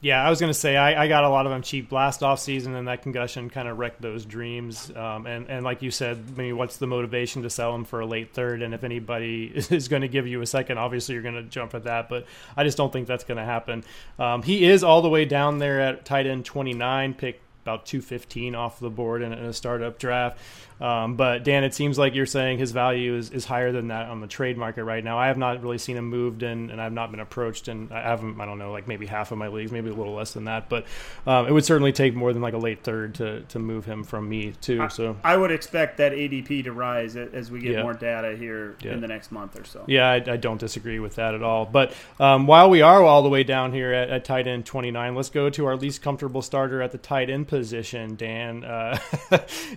Yeah, I was going to say, I, I got a lot of them cheap last offseason, and that concussion kind of wrecked those dreams. Um, and, and like you said, I mean, what's the motivation to sell them for a late third? And if anybody is going to give you a second, obviously you're going to jump at that. But I just don't think that's going to happen. Um, he is all the way down there at tight end twenty-nine, pick about two fifteen off the board in a startup draft. Um, but Dan, it seems like you're saying his value is, is higher than that on the trade market right now. I have not really seen him moved in, and I've not been approached, and I haven't, I don't know, like maybe half of my leagues, maybe a little less than that, but um, it would certainly take more than like a late third to, to move him from me too. So I, I would expect that A D P to rise as we get yeah. more data here yeah. in the next month or so. Yeah, I, I don't disagree with that at all. But um, while we are all the way down here at, at tight end twenty-nine, let's go to our least comfortable starter at the tight end position. position, Dan. Uh,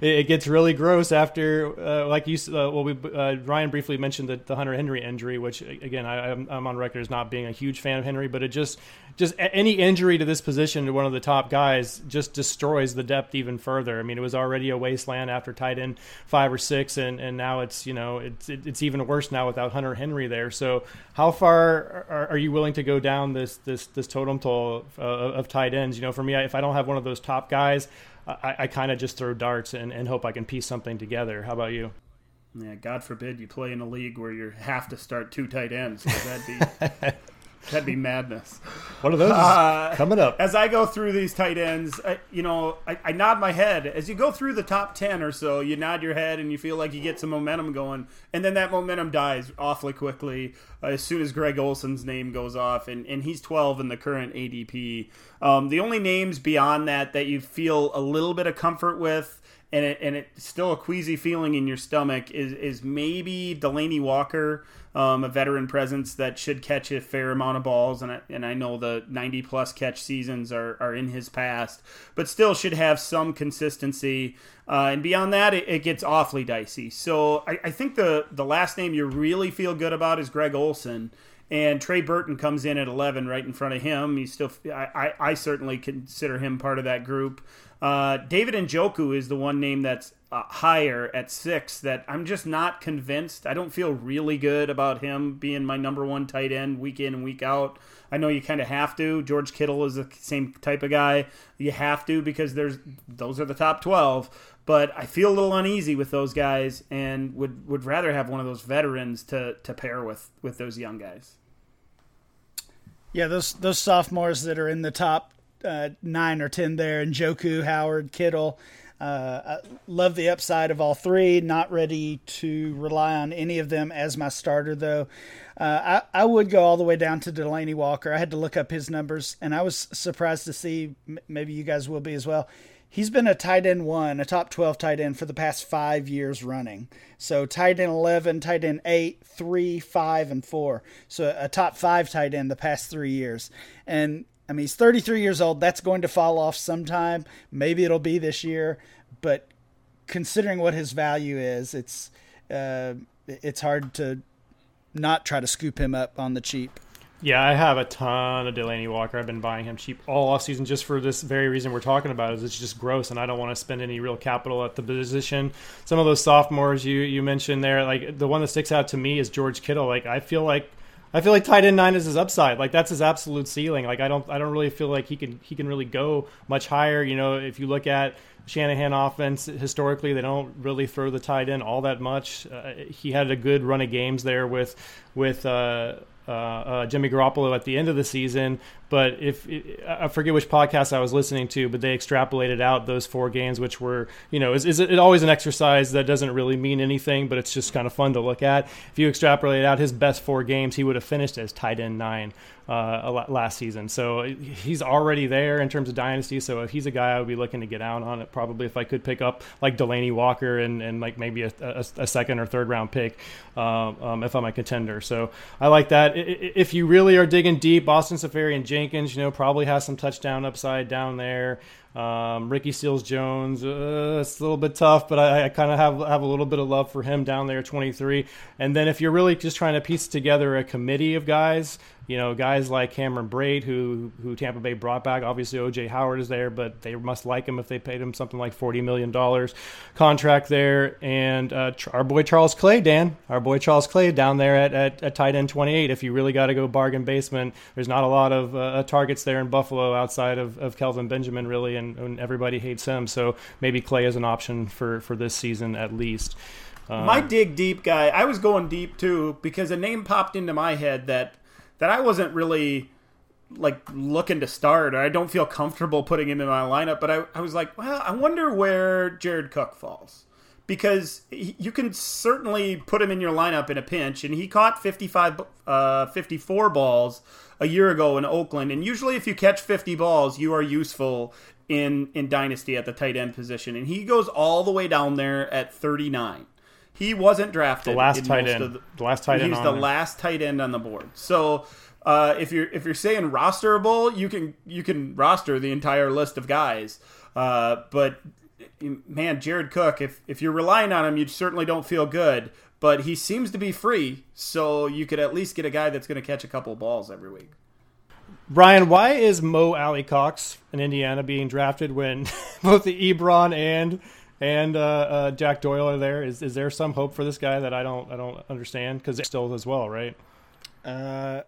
it gets really gross after, uh, like you uh, well, we, uh, Ryan briefly mentioned the, the Hunter Henry injury, which again, I, I'm, I'm on record as not being a huge fan of Henry, but it just, just any injury to this position to one of the top guys just destroys the depth even further. I mean, it was already a wasteland after tight end five or six, and, and now it's, you know, it's it's even worse now without Hunter Henry there. So how far are, are you willing to go down this this this totem toll uh, of tight ends? You know, for me, if I don't have one of those top guys, I, I kind of just throw darts and, and hope I can piece something together. How about you? Yeah, God forbid you play in a league where you have to start two tight ends. That'd be... That'd be madness. One of those uh, coming up. As I go through these tight ends, I, you know, I, I nod my head. As you go through the top ten or so, you nod your head and you feel like you get some momentum going. And then that momentum dies awfully quickly uh, as soon as Greg Olson's name goes off. And, and he's twelve in the current A D P. Um, the only names beyond that that you feel a little bit of comfort with, and it, and it's still a queasy feeling in your stomach, is, is maybe Delanie Walker, um, a veteran presence that should catch a fair amount of balls. And I, and I know the ninety plus catch seasons are, are in his past, but still should have some consistency. Uh, and beyond that, it, it gets awfully dicey. So I, I think the, the last name you really feel good about is Greg Olsen. And Trey Burton comes in at eleven right in front of him. He's still, I, I, I certainly consider him part of that group. Uh, David Njoku is the one name that's uh, higher at six that I'm just not convinced. I don't feel really good about him being my number one tight end week in and week out. I know you kind of have to. George Kittle is the same type of guy. You have to, because there's those are the top twelve. But I feel a little uneasy with those guys and would, would rather have one of those veterans to, to pair with, with those young guys. Yeah, those those sophomores that are in the top uh, nine or ten there, and Njoku, Howard, Kittle, uh, I love the upside of all three. Not ready to rely on any of them as my starter, though. Uh, I, I would go all the way down to Delanie Walker. I had to look up his numbers, and I was surprised to see, maybe you guys will be as well, he's been a tight end one, a top twelve tight end for the past five years running. So tight end eleven, tight end eight, three, five, and four. So a top five tight end the past three years. And I mean, he's thirty-three years old. That's going to fall off sometime. Maybe it'll be this year, but considering what his value is, it's, uh, it's hard to not try to scoop him up on the cheap. Yeah, I have a ton of Delanie Walker. I've been buying him cheap all offseason just for this very reason we're talking about. Is it's just gross, and I don't want to spend any real capital at the position. Some of those sophomores you, you mentioned there, like the one that sticks out to me is George Kittle. Like I feel like I feel like tight end nine is his upside. Like that's his absolute ceiling. Like I don't I don't really feel like he can he can really go much higher. You know, if you look at Shanahan offense historically, they don't really throw the tight end all that much. Uh, he had a good run of games there with with. Uh, Uh, uh, Jimmy Garoppolo at the end of the season, but if I forget which podcast I was listening to, but they extrapolated out those four games, which were, you know, is, is it always an exercise that doesn't really mean anything, but it's just kind of fun to look at. If you extrapolate out his best four games, he would have finished as tight end nine uh, last season. So he's already there in terms of dynasty. So if he's a guy I would be looking to get out on it, probably if I could pick up like Delanie Walker and, and like maybe a, a, a second or third round pick um, um, if I'm a contender. So I like that. If you really are digging deep, Austin Seferian Jenkins, you know, probably has some touchdown upside down there. Um, Ricky Seals-Jones, uh, it's a little bit tough, but I, I kind of have have a little bit of love for him down there, twenty-three. And then if you're really just trying to piece together a committee of guys, you know, guys like Cameron Braid, who who Tampa Bay brought back. Obviously, O J. Howard is there, but they must like him if they paid him something like forty million dollars contract there. And uh, our boy Charles Clay, Dan, our boy Charles Clay down there at, at, at tight end twenty-eight. If you really got to go bargain basement, there's not a lot of uh, targets there in Buffalo outside of, of Kelvin Benjamin, really, and, and everybody hates him. So maybe Clay is an option for, for this season at least. Uh, my dig deep guy, I was going deep too because a name popped into my head that that I wasn't really like looking to start, or I don't feel comfortable putting him in my lineup, but I, I was like, well, I wonder where Jared Cook falls, because he, you can certainly put him in your lineup in a pinch, and he caught fifty-five, uh, fifty-four balls a year ago in Oakland, and usually if you catch fifty balls, you are useful in, in Dynasty at the tight end position, and he goes all the way down there at thirty-nine. He wasn't drafted. The last tight end. The, the last tight end. He's the last tight end on the board. So uh, if you're if you're saying rosterable, you can you can roster the entire list of guys. Uh, but, man, Jared Cook, if, if you're relying on him, you certainly don't feel good. But he seems to be free, so you could at least get a guy that's going to catch a couple balls every week. Brian, why is Mo Alley-Cox in Indiana being drafted when both the Ebron and and uh, uh, Jack Doyle are there? Is is there some hope for this guy that I don't I don't understand? Because it's still as well, right? Uh,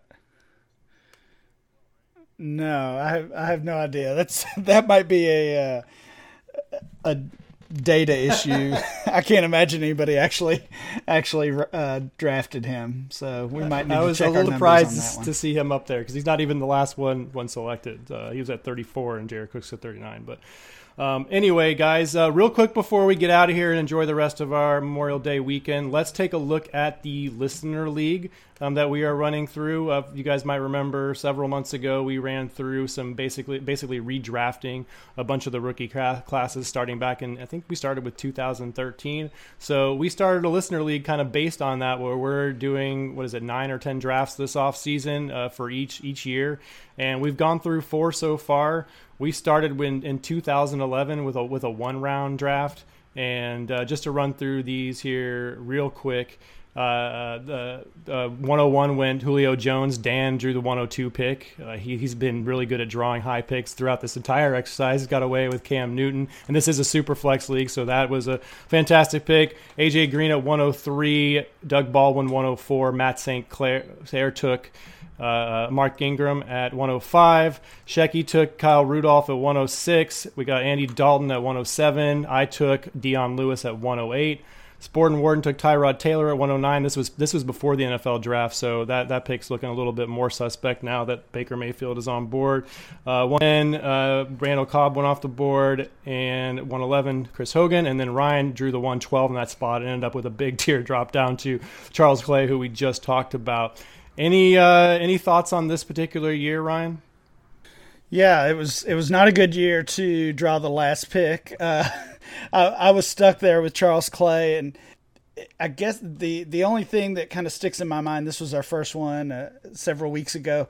no, I have, I have no idea. That's that might be a uh, a data issue. I can't imagine anybody actually actually uh, drafted him. So we might need I to was check a little surprised to see him up there because he's not even the last one one selected. Uh, he was at thirty-four and Jared Cook's at thirty-nine. But um, anyway, guys, uh, real quick before we get out of here and enjoy the rest of our Memorial Day weekend, let's take a look at the Listener League um, that we are running through. Uh, you guys might remember several months ago we ran through some basically basically redrafting a bunch of the rookie classes starting back in, I think we started with two thousand thirteen. So we started a Listener League kind of based on that where we're doing, what is it, nine or ten drafts this offseason uh, for each each year. And we've gone through four so far. We started when, in two thousand eleven with a with a one-round draft. And uh, just to run through these here real quick, uh, the uh, one oh one went Julio Jones. Dan drew the one oh two pick. Uh, he, he's been really good at drawing high picks throughout this entire exercise. He's got away with Cam Newton. And this is a super flex league, so that was a fantastic pick. A J. Green at one oh three. Doug Baldwin, one oh four. Matt Saint Clair took Uh, Mark Ingram at one oh five. Shecky took Kyle Rudolph at one oh six. We got Andy Dalton at one oh seven. I took Dion Lewis at one oh eight. Sporting Warden took Tyrod Taylor at one oh nine. This was this was before the N F L draft, so that, that pick's looking a little bit more suspect now that Baker Mayfield is on board. Uh, one ten, uh, Randall Cobb went off the board, and one eleven, Chris Hogan, and then Ryan drew the one twelve in that spot and ended up with a big teardrop down to Charles Clay, who we just talked about. Any uh, any thoughts on this particular year, Ryan? Yeah, it was it was not a good year to draw the last pick. Uh, I, I was stuck there with Charles Clay, and I guess the, the only thing that kind of sticks in my mind, this was our first one uh, several weeks ago,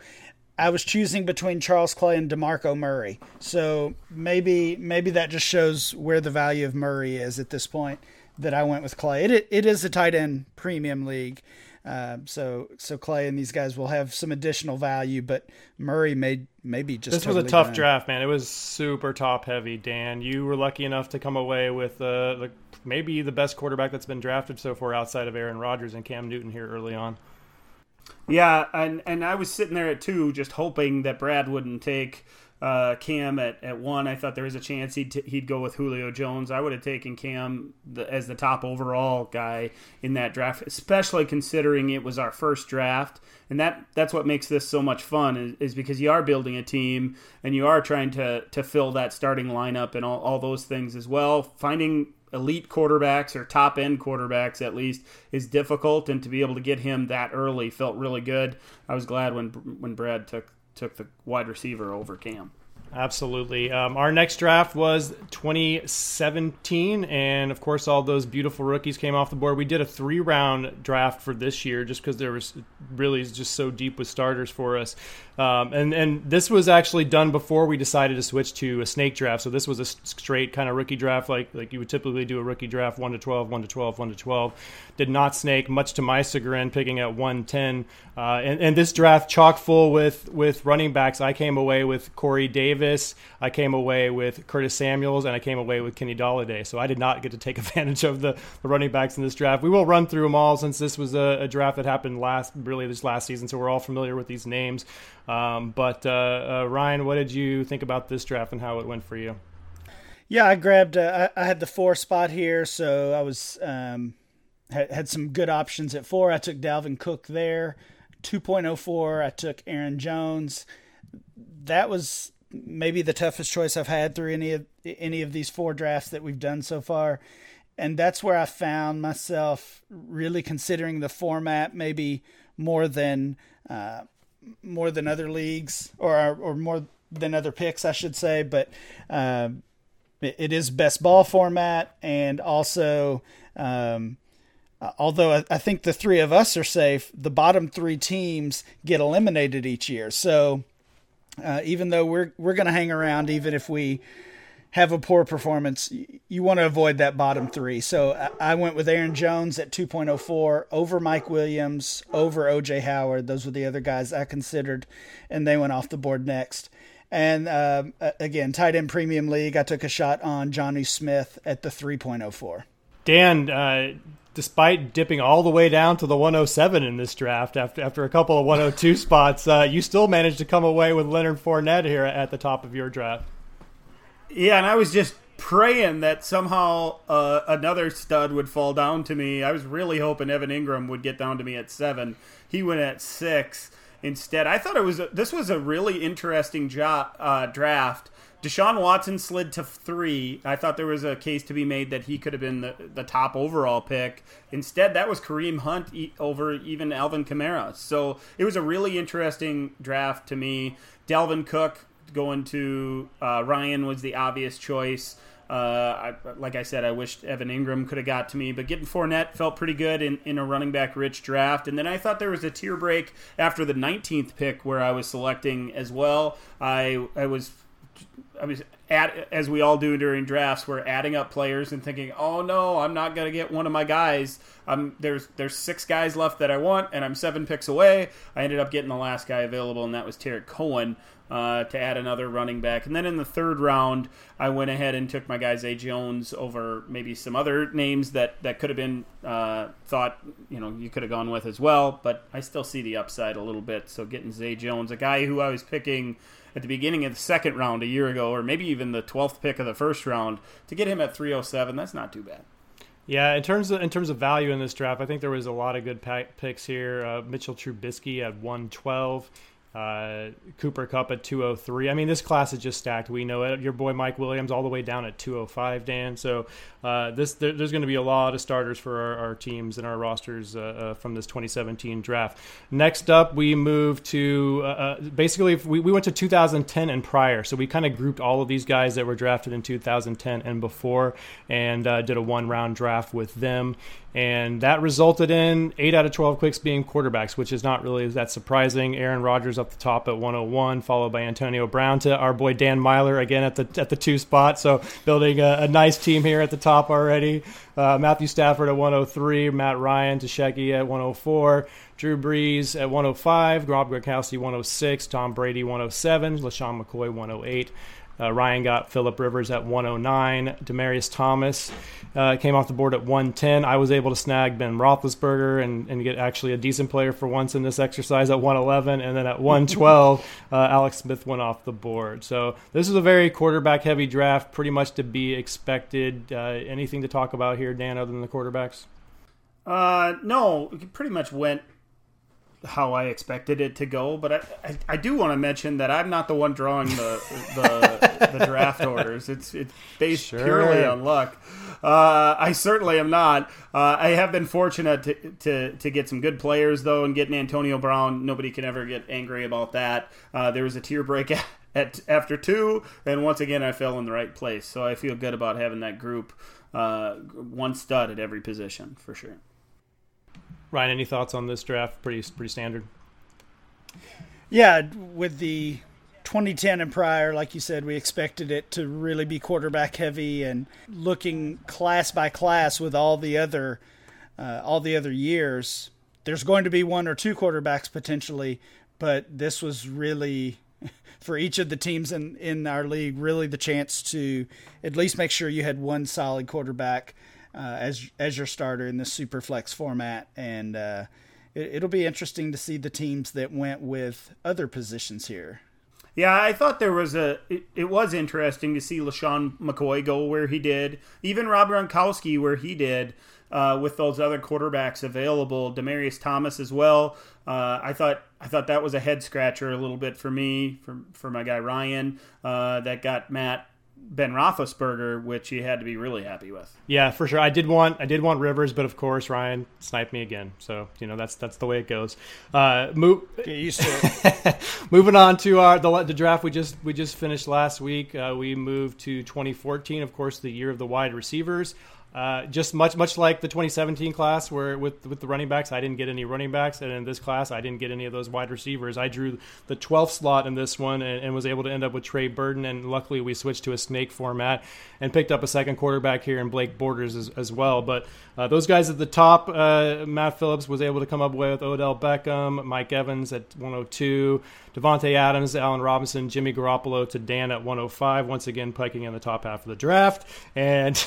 I was choosing between Charles Clay and DeMarco Murray. So maybe maybe that just shows where the value of Murray is at this point, that I went with Clay. It It is a tight end premium league. Uh, so so Clay and these guys will have some additional value, but Murray may maybe just this totally was a tough done. Draft, man. It was super top heavy. Dan, you were lucky enough to come away with uh, the, maybe the best quarterback that's been drafted so far outside of Aaron Rodgers and Cam Newton here early on. Yeah, and and I was sitting there at two, just hoping that Brad wouldn't take uh, Cam at, at one. I thought there was a chance he'd t- he'd go with Julio Jones. I would have taken Cam the, as the top overall guy in that draft, especially considering it was our first draft. And that that's what makes this so much fun is, is because you are building a team and you are trying to to fill that starting lineup and all, all those things as well. Finding elite quarterbacks or top end quarterbacks at least is difficult, and to be able to get him that early felt really good. I was glad when when Brad took took the wide receiver over Cam. Absolutely. Um, our next draft was twenty seventeen, and of course all those beautiful rookies came off the board. We did a three-round draft for this year just because there was really just so deep with starters for us. Um, and, and this was actually done before we decided to switch to a snake draft. So this was a straight kind of rookie draft like like you would typically do a rookie draft, one to twelve, one to twelve, one to twelve. Did not snake, much to my chagrin, picking at one ten. Uh, and, and this draft chock full with, with running backs. I came away with Corey Davis. I came away with Curtis Samuels, and I came away with Kenny Golladay. So I did not get to take advantage of the, the running backs in this draft. We will run through them all since this was a, a draft that happened last, really this last season, so we're all familiar with these names. Um, but uh, uh, Ryan, what did you think about this draft and how it went for you? Yeah, I grabbed, uh, I, I had the four spot here, so I was um, had, had some good options at four. I took Dalvin Cook there. two point oh four, I took Aaron Jones. That was maybe the toughest choice I've had through any of any of these four drafts that we've done so far. And that's where I found myself really considering the format, maybe more than, uh, more than other leagues or, or more than other picks, I should say, but, um, it, it is best ball format. And also, um, although I, I think the three of us are safe, the bottom three teams get eliminated each year. So, Uh, even though we're we're going to hang around, even if we have a poor performance, you want to avoid that bottom three. So I went with Aaron Jones at two point oh four over Mike Williams, over O J Howard. Those were the other guys I considered, and they went off the board next. And uh, again, tight end premium league, I took a shot on Johnny Smith at the three point oh four. Dan, uh, despite dipping all the way down to the one oh seven in this draft after after a couple of one oh two spots, uh, you still managed to come away with Leonard Fournette here at the top of your draft. Yeah, and I was just praying that somehow uh, another stud would fall down to me. I was really hoping Evan Ingram would get down to me at seven. He went at six instead. I thought it was a, this was a really interesting jo- uh, draft. Deshaun Watson slid to three. I thought there was a case to be made that he could have been the, the top overall pick. Instead, that was Kareem Hunt e- over even Alvin Kamara. So it was a really interesting draft to me. Dalvin Cook going to uh, Ryan was the obvious choice. Uh, I, like I said, I wished Evan Ingram could have got to me, but getting Fournette felt pretty good in, in a running back rich draft. And then I thought there was a tier break after the nineteenth pick where I was selecting as well. I I was... I was at, as we all do during drafts, we're adding up players and thinking, oh no, I'm not going to get one of my guys. Um, there's, there's six guys left that I want and I'm seven picks away. I ended up getting the last guy available, and that was Tarek Cohen uh, to add another running back. And then in the third round, I went ahead and took my guy Zay Jones over maybe some other names that, that could have been uh, thought, you know, you could have gone with as well, but I still see the upside a little bit. So getting Zay Jones, a guy who I was picking at the beginning of the second round a year ago, or maybe even the twelfth pick of the first round, to get him at three oh seven, that's not too bad. Yeah, in terms of in terms of value in this draft, I think there was a lot of good picks here. Uh, Mitchell Trubisky at one twelve, uh, Cooper Kupp at two oh three. I mean, this class is just stacked. We know it. Your boy Mike Williams all the way down at two oh five, Dan. So uh, this there, there's going to be a lot of starters for our, our teams and our rosters uh, uh, from this twenty seventeen draft. Next up, we move to uh, uh, basically we, we went to two thousand ten and prior. So we kind of grouped all of these guys that were drafted in two thousand ten and before, and uh, did a one-round draft with them. And that resulted in eight out of twelve picks being quarterbacks, which is not really that surprising. Aaron Rodgers up the top at one oh one, followed by Antonio Brown to our boy Dan Myler again at the at the two spot. So building a, a nice team here at the top already. Uh, Matthew Stafford at one oh three, Matt Ryan to Shaggy at one oh four, Drew Brees at one oh five, Rob Gronkowski one oh six, Tom Brady one oh seven, LaShawn McCoy one oh eight. Uh, Ryan got Phillip Rivers at one oh nine. Demaryius Thomas uh, came off the board at one ten. I was able to snag Ben Roethlisberger and, and get actually a decent player for once in this exercise at one eleven. And then at one twelve, uh, Alex Smith went off the board. So this is a very quarterback-heavy draft, pretty much to be expected. Uh, anything to talk about here, Dan, other than the quarterbacks? Uh, no, it pretty much went how I expected it to go, but I, I, I do want to mention that I'm not the one drawing the the, the draft orders. It's it's based sure. purely on luck. Uh, I certainly am not. Uh, I have been fortunate to, to to get some good players though, and getting Antonio Brown. Nobody can ever get angry about that. Uh, there was a tier break at, at after two, and once again I fell in the right place. So I feel good about having that group, uh, one stud at every position for sure. Ryan, any thoughts on this draft? Pretty pretty standard. Yeah, with the twenty ten and prior, like you said, we expected it to really be quarterback heavy, and looking class by class with all the other uh, all the other years, there's going to be one or two quarterbacks potentially, but this was really, for each of the teams in, in our league, really the chance to at least make sure you had one solid quarterback Uh, as as your starter in the super flex format, and uh, it, it'll be interesting to see the teams that went with other positions here. Yeah, I thought there was a it, it was interesting to see LaShawn McCoy go where he did, even Rob Gronkowski where he did, uh, with those other quarterbacks available, Demaryius Thomas as well. Uh, I thought I thought that was a head scratcher a little bit for me, for for my guy Ryan, uh, that got Matt. Ben Roethlisberger, which he had to be really happy with. Yeah, for sure. I did want I did want Rivers, but of course Ryan sniped me again. So you know that's that's the way it goes. Uh, move. Get used to it. Moving on to our the, the draft we just we just finished last week. Uh, we moved to twenty fourteen, of course, the year of the wide receivers. Uh, just much much like the twenty seventeen class where with, with the running backs, I didn't get any running backs. And in this class, I didn't get any of those wide receivers. I drew the twelfth slot in this one and, and was able to end up with Trey Burton. And luckily, we switched to a snake format and picked up a second quarterback here in Blake Borders as, as well. But uh, those guys at the top, uh, Matt Phillips was able to come up with Odell Beckham, Mike Evans at one oh two, Devontae Adams, Allen Robinson, Jimmy Garoppolo to Dan at one oh five. Once again, piking in the top half of the draft. And...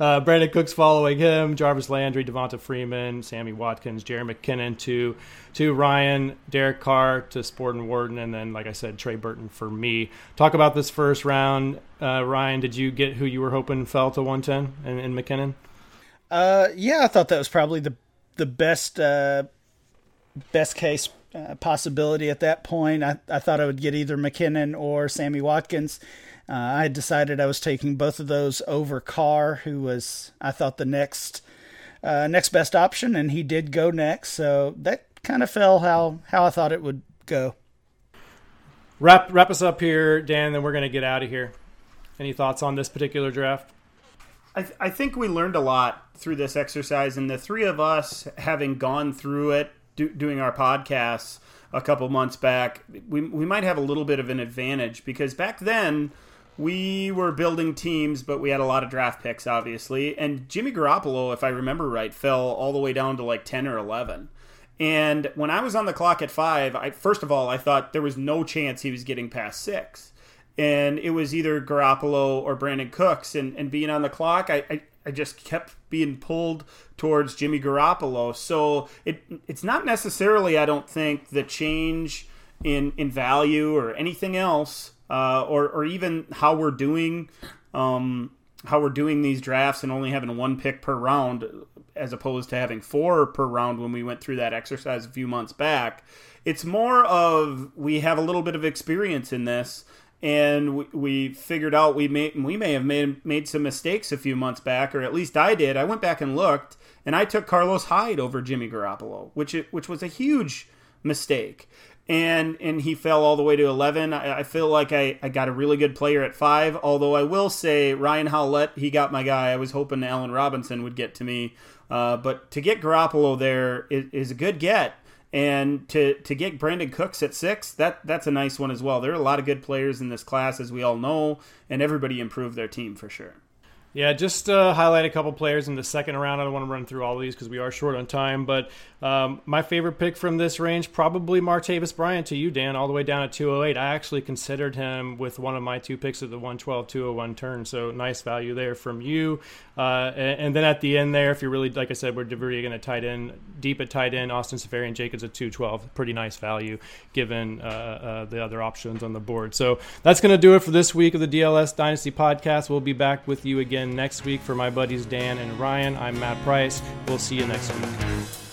uh, Uh, Brandon Cooks following him, Jarvis Landry, Devonta Freeman, Sammy Watkins, Jerry McKinnon to, to Ryan, Derek Carr to Sporting Warden, and then, like I said, Trey Burton for me. Talk about this first round. Uh, Ryan, did you get who you were hoping fell to one ten and, and McKinnon? Uh, yeah, I thought that was probably the the best uh, best case uh, possibility at that point. I, I thought I would get either McKinnon or Sammy Watkins. Uh, I had decided I was taking both of those over Carr, who was, I thought, the next uh, next best option, and he did go next. So that kind of fell how, how I thought it would go. Wrap wrap us up here, Dan, then we're going to get out of here. Any thoughts on this particular draft? I, th- I think we learned a lot through this exercise, and the three of us, having gone through it, do- doing our podcasts a couple months back, we we might have a little bit of an advantage because back then – we were building teams, but we had a lot of draft picks, obviously. And Jimmy Garoppolo, if I remember right, fell all the way down to like ten or eleven. And when I was on the clock at five, I, first of all, I thought there was no chance he was getting past six. And it was either Garoppolo or Brandon Cooks. And, and being on the clock, I, I, I just kept being pulled towards Jimmy Garoppolo. So it it's not necessarily, I don't think, the change in, in value or anything else. Uh, or, or even how we're doing, um, how we're doing these drafts and only having one pick per round, as opposed to having four per round when we went through that exercise a few months back. It's more of we have a little bit of experience in this, and we, we figured out we may we may have made made some mistakes a few months back, or at least I did. I went back and looked, and I took Carlos Hyde over Jimmy Garoppolo, which it, which was a huge mistake. And and he fell all the way to eleven. I, I feel like I, I got a really good player at five, although I will say Ryan Howlett, he got my guy. I was hoping Allen Robinson would get to me. Uh, but to get Garoppolo there is, is a good get. And to, to get Brandon Cooks at six, that that's a nice one as well. There are a lot of good players in this class, as we all know, and everybody improved their team for sure. Yeah, just uh, highlight a couple players in the second round. I don't want to run through all of these because we are short on time. But um, my favorite pick from this range, probably Martavis Bryant to you, Dan, all the way down at two oh eight. I actually considered him with one of my two picks at the one twelve, two oh one turn. So nice value there from you. Uh, and, and then at the end there, if you're really, like I said, we're really going to tight end, deep at tight end, Austin Seferian Jacobs at two twelve. Pretty nice value given uh, uh, the other options on the board. So that's going to do it for this week of the D L S Dynasty Podcast. We'll be back with you again next week. For my buddies Dan and Ryan, I'm Matt Price. We'll see you next week.